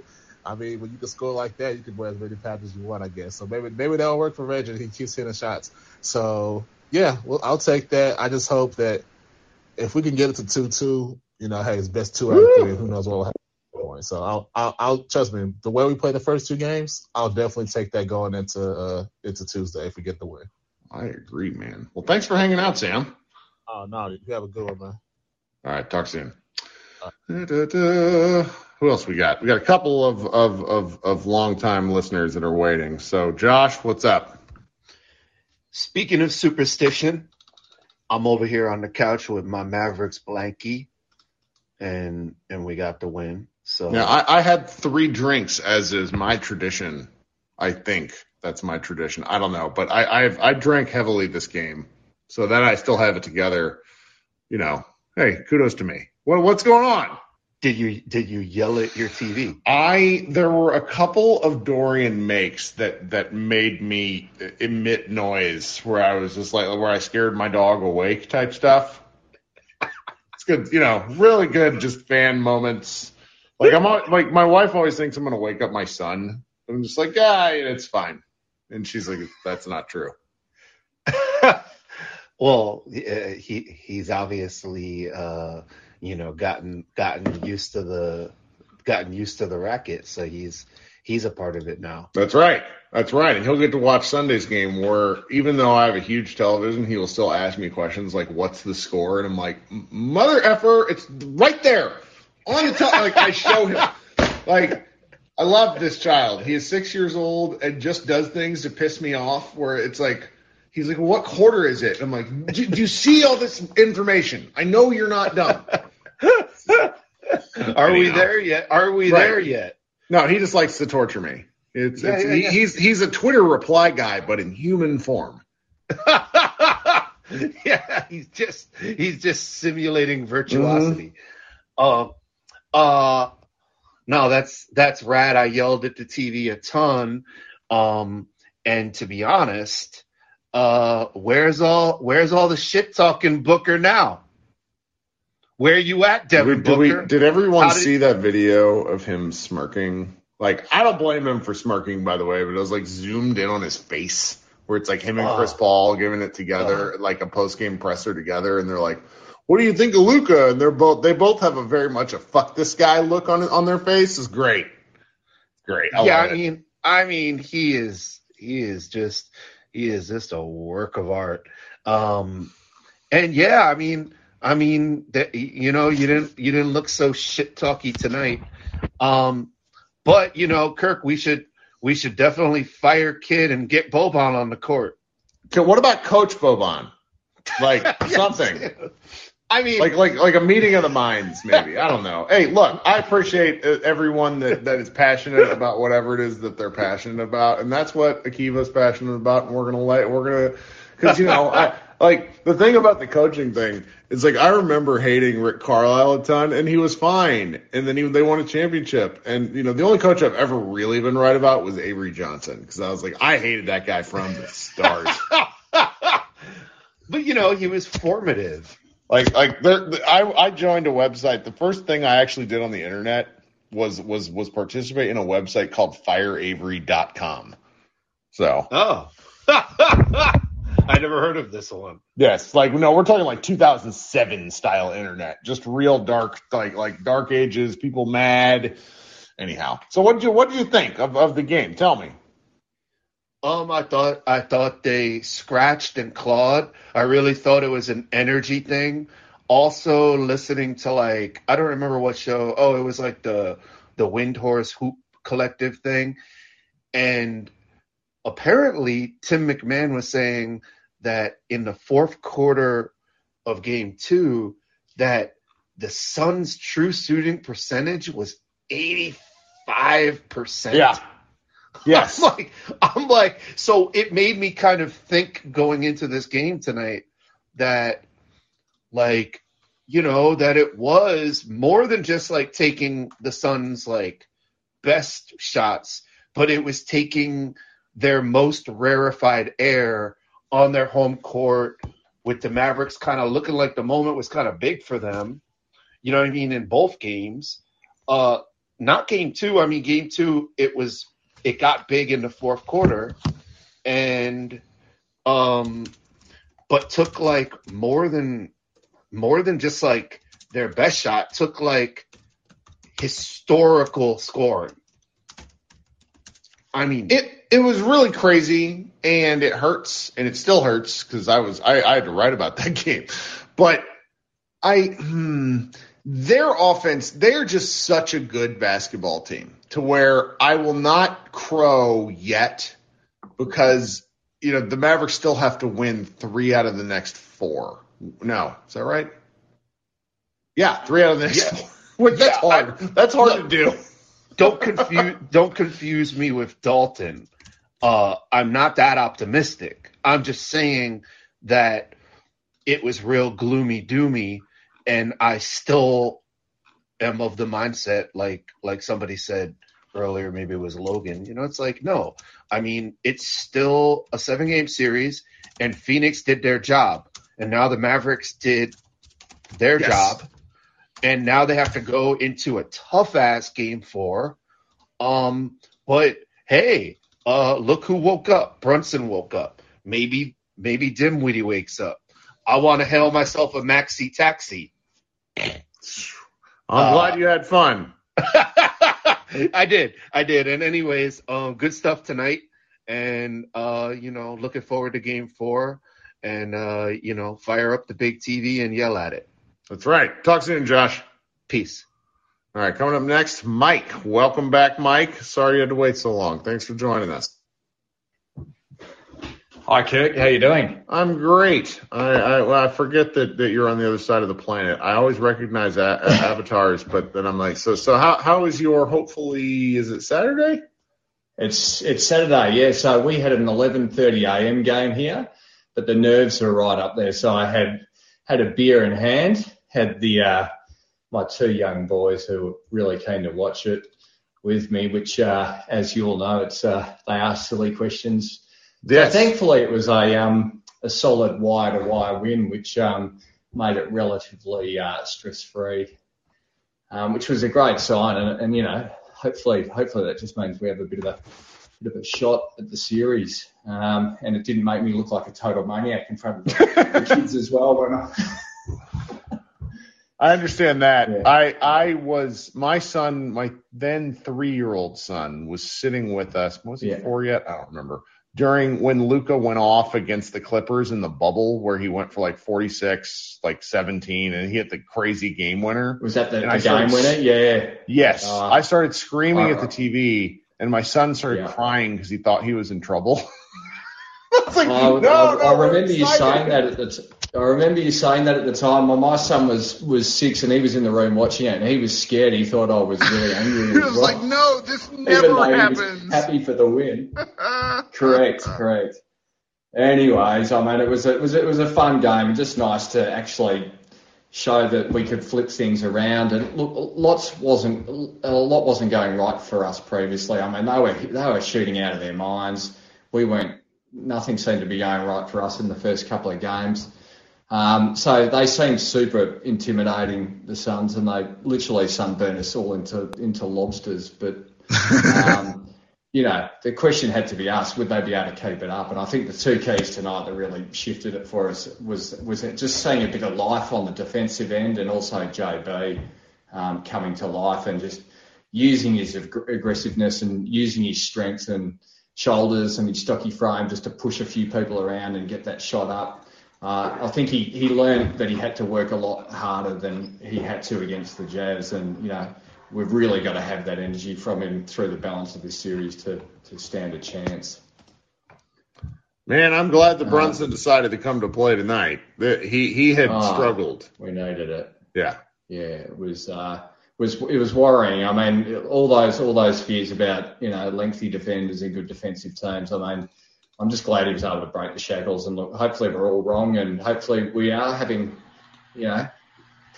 I mean, when you can score like that, you can wear as many pads as you want, I guess. So maybe maybe that'll work for Reggie. He keeps hitting shots. So, yeah, well, I'll take that. I just hope that if we can get it to two two, you know, hey, it's best two out of three. Who knows what will happen. So, I'll, I'll, I'll trust me, the way we played the first two games, I'll definitely take that going into uh, into Tuesday if we get the win. I agree, man. Well, thanks for hanging out, Sam. Oh, no, you have a good one, man. All right, talk soon. Da, da, da. Who else we got? We got a couple of, of, of, of long-time listeners that are waiting. So, Josh, what's up? Speaking of superstition, I'm over here on the couch with my Mavericks blankie, and and we got the win. So now, I, I had three drinks, as is my tradition. I think that's my tradition. I don't know, but I I've, I drank heavily this game, so that I still have it together. You know, hey, kudos to me. What what's going on? Did you did you yell at your T V? I there were a couple of Dorian makes that, that made me emit noise where I was just like where I scared my dog awake type stuff. It's good, you know, really good just fan moments. Like I'm all, like my wife always thinks I'm gonna wake up my son. I'm just like, ah, it's fine, and she's like, that's not true. Well, uh, he he's obviously uh, you know gotten gotten used to the gotten used to the racket, so he's he's a part of it now. That's right, that's right, and he'll get to watch Sunday's game where even though I have a huge television, he will still ask me questions like, "What's the score?" And I'm like, "Mother effer, it's right there on the top." Like I show him, like. I love this child. He is six years old and just does things to piss me off where it's like, he's like, well, what quarter is it? And I'm like, do, do you see all this information? I know you're not dumb. Are we there yet? Are we right. there yet? No, he just likes to torture me. It's, yeah, it's yeah, he, yeah. He's he's a Twitter reply guy, but in human form. Yeah, he's just he's just simulating virtuosity. Mm-hmm. Uh, uh, No, that's that's rad. I yelled at the T V a ton, um, and to be honest, uh, where's all where's all the shit talking Booker now? Where you at, Devin Booker? Did, we, did everyone did see he... that video of him smirking? Like, I don't blame him for smirking, by the way, but it was like zoomed in on his face where it's like him and uh, Chris Paul giving it together, uh, like a post-game presser together, and they're like, what do you think of Luka? And they're both they both have a very much a fuck this guy look on on their face. It's great. Great. I yeah, I mean, it. I mean, he is he is just he is just a work of art. Um, and yeah, I mean I mean, that, you know, you didn't you didn't look so shit talky tonight. Um, but you know, Kirk, we should we should definitely fire Kidd and get Boban on the court. Okay, what about Coach Boban? Like yes, something. I mean, like like like a meeting of the minds, maybe. I don't know. Hey, look, I appreciate everyone that, that is passionate about whatever it is that they're passionate about, and that's what Akiva's passionate about. And we're gonna let we're gonna because you know I. Like, the thing about the coaching thing is, like, I remember hating Rick Carlisle a ton, and he was fine. And then he, they won a championship. And, you know, the only coach I've ever really been right about was Avery Johnson, because I was like, I hated that guy from the start. But, you know, he was formative. Like, like there, I, I joined a website. The first thing I actually did on the internet was was was participate in a website called fire avery dot com. So. Oh. I never heard of this one. Yes, like no, we're talking like two thousand seven style internet, just real dark, like like dark ages, people mad. Anyhow, so what do you what do you think of, of the game? Tell me. Um, I thought I thought they scratched and clawed. I really thought it was an energy thing. Also, listening to like I don't remember what show. Oh, it was like the the Windhorse Hoop Collective thing, and. Apparently, Tim McMahon was saying that in the fourth quarter of game two, that the Suns' true shooting percentage was eighty-five percent. Yeah. Yes. I'm like, I'm like, so it made me kind of think going into this game tonight that, like, you know, that it was more than just, like, taking the Suns' like, best shots, but it was taking – their most rarefied air on their home court with the Mavericks kind of looking like the moment was kind of big for them. You know what I mean? In both games, uh, not game two. I mean, game two, it was, it got big in the fourth quarter and, um, but took like more than, more than just like their best shot, took like historical scoring. I mean, it, It was really crazy, and it hurts, and it still hurts because I was I, I had to write about that game. But I hmm, their offense, they are just such a good basketball team to where I will not crow yet because, you know, the Mavericks still have to win three out of the next four. No, is that right? Yeah, three out of the next yeah. four. That's yeah, hard. I, that's hard look, to do. Don't confuse don't confuse me with Dalton. Uh, I'm not that optimistic. I'm just saying that it was real gloomy doomy, and I still am of the mindset, like like somebody said earlier, maybe it was Logan. You know, it's like, no. I mean, it's still a seven-game series, and Phoenix did their job, and now the Mavericks did their yes. job, and now they have to go into a tough-ass game four. Um, but, hey – Uh, look who woke up. Brunson woke up. Maybe maybe Dinwiddie wakes up. I want to hail myself a Maxi Taxi. I'm uh, glad you had fun. I did. I did. And anyways, um, good stuff tonight. And, uh, you know, looking forward to game four. And, uh, you know, fire up the big T V and yell at it. That's right. Talk soon, Josh. Peace. All right, coming up next, Mike. Welcome back, Mike. Sorry you had to wait so long. Thanks for joining us. Hi, Kirk. How you doing? I'm great. I I, well, I forget that, that you're on the other side of the planet. I always recognize a- avatars, but then I'm like, so so how how is your, hopefully, is it Saturday? It's it's Saturday, yeah. So we had an eleven thirty a.m. game here, but the nerves are right up there. So I had had a beer in hand, had the uh, – my two young boys who were really keen to watch it with me, which, uh, as you all know, it's uh, they ask silly questions. Yes. So thankfully, it was a um, a solid wire-to-wire win, which um, made it relatively uh, stress-free, um, which was a great sign. And, and you know, hopefully, hopefully that just means we have a bit of a bit of a shot at the series. Um, and it didn't make me look like a total maniac in front of the kids as well. When I... I understand that. Yeah. I I was my son, my then three-year-old son, was sitting with us. Was he yeah. four yet? I don't remember. During when Luka went off against the Clippers in the bubble, where he went for like forty-six, like seventeen, and he hit the crazy game winner. Was that the, the game started, winner? Yeah. Yes. Uh, I started screaming uh, at the T V, and my son started yeah. crying because he thought he was in trouble. I was like, uh, no, I, no, I remember you saying that at the t- I remember you saying that at the time. Well, my son was, was six, and he was in the room watching it, and he was scared. He thought I was really angry. He was well. like, no, this never Even though happens. He was happy for the win. correct, correct. Anyways, I mean, it was a, it was it was a fun game. Just nice to actually show that we could flip things around. And look, lots wasn't a lot wasn't going right for us previously. I mean, they were they were shooting out of their minds. We weren't. Nothing seemed to be going right for us in the first couple of games. Um, so they seemed super intimidating, the Suns, and they literally sunburned us all into into lobsters. But, um, you know, the question had to be asked, would they be able to keep it up? And I think the two keys tonight that really shifted it for us was was it just seeing a bit of life on the defensive end, and also J B um, coming to life and just using his ag- aggressiveness and using his strength and shoulders and his stocky frame just to push a few people around and get that shot up. Uh, I think he, he learned that he had to work a lot harder than he had to against the Jazz, and you know we've really got to have that energy from him through the balance of this series to to stand a chance. Man, I'm glad that Brunson um, decided to come to play tonight. He he had oh, struggled. We needed it. Yeah, yeah. It was uh was it was worrying. I mean, all those all those fears about you know lengthy defenders and good defensive teams. I mean. I'm just glad he was able to break the shackles, and look, hopefully we're all wrong, and hopefully we are having, you know,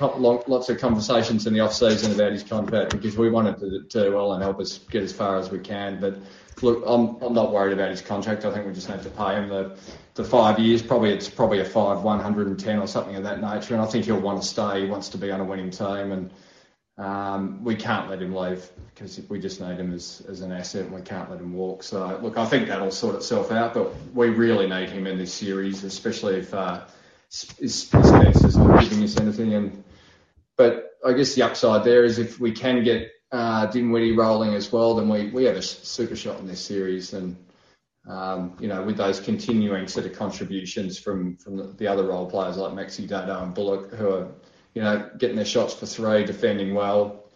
lots of conversations in the off season about his contract, because we want him to do well and help us get as far as we can. But look, I'm I'm not worried about his contract. I think we just have to pay him the the five years. Probably it's probably a five one hundred and ten or something of that nature. And I think he'll want to stay. He wants to be on a winning team, and Um, we can't let him leave because we just need him as, as an asset, and we can't let him walk. So, look, I think that'll sort itself out, but we really need him in this series, especially if uh, Spencer's not giving us anything. And, but I guess the upside there is if we can get uh, Dinwiddie rolling as well, then we, we have a super shot in this series. And, um, you know, with those continuing sort of contributions from, from the, the other role players like Maxi, Dado and Bullock, who are you know, getting their shots for three, defending well,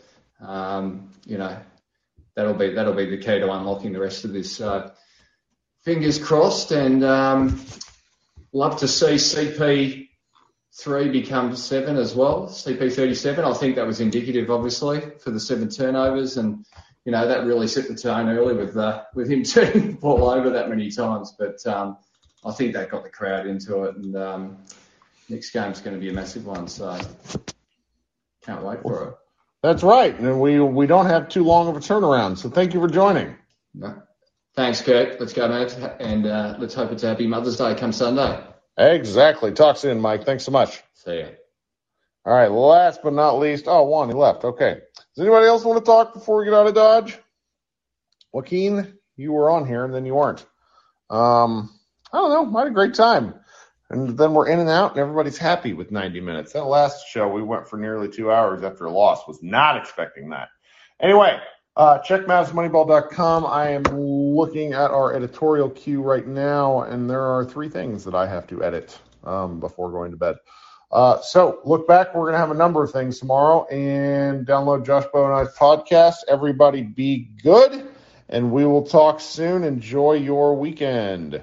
um, you know, that'll be that'll be the key to unlocking the rest of this. Uh, fingers crossed, and um, love to see C P three become seven as well, C P thirty-seven. I think that was indicative, obviously, for the seven turnovers, and, you know, that really set the tone early with uh, with him turning the ball over that many times. But um, I think that got the crowd into it, and um next game's going to be a massive one, so can't wait for it. That's right, and we we don't have too long of a turnaround, so thank you for joining. No. Thanks, Kirk. Let's go, Mavs, and uh, let's hope it's a happy Mother's Day come Sunday. Exactly. Talk soon, Mike. Thanks so much. See ya. All right, last but not least, oh, Juan, he left. Okay. Does anybody else want to talk before we get out of Dodge? Joaquin, you were on here, and then you weren't. Um, I don't know. I had a great time. And then we're in and out, and everybody's happy with ninety minutes. That last show, we went for nearly two hours after a loss. Was not expecting that. Anyway, uh, check Mavs Moneyball dot com. I am looking at our editorial queue right now, and there are three things that I have to edit um, before going to bed. Uh, so look back. We're going to have a number of things tomorrow, and download Josh Bo and I's podcast. Everybody be good, and we will talk soon. Enjoy your weekend.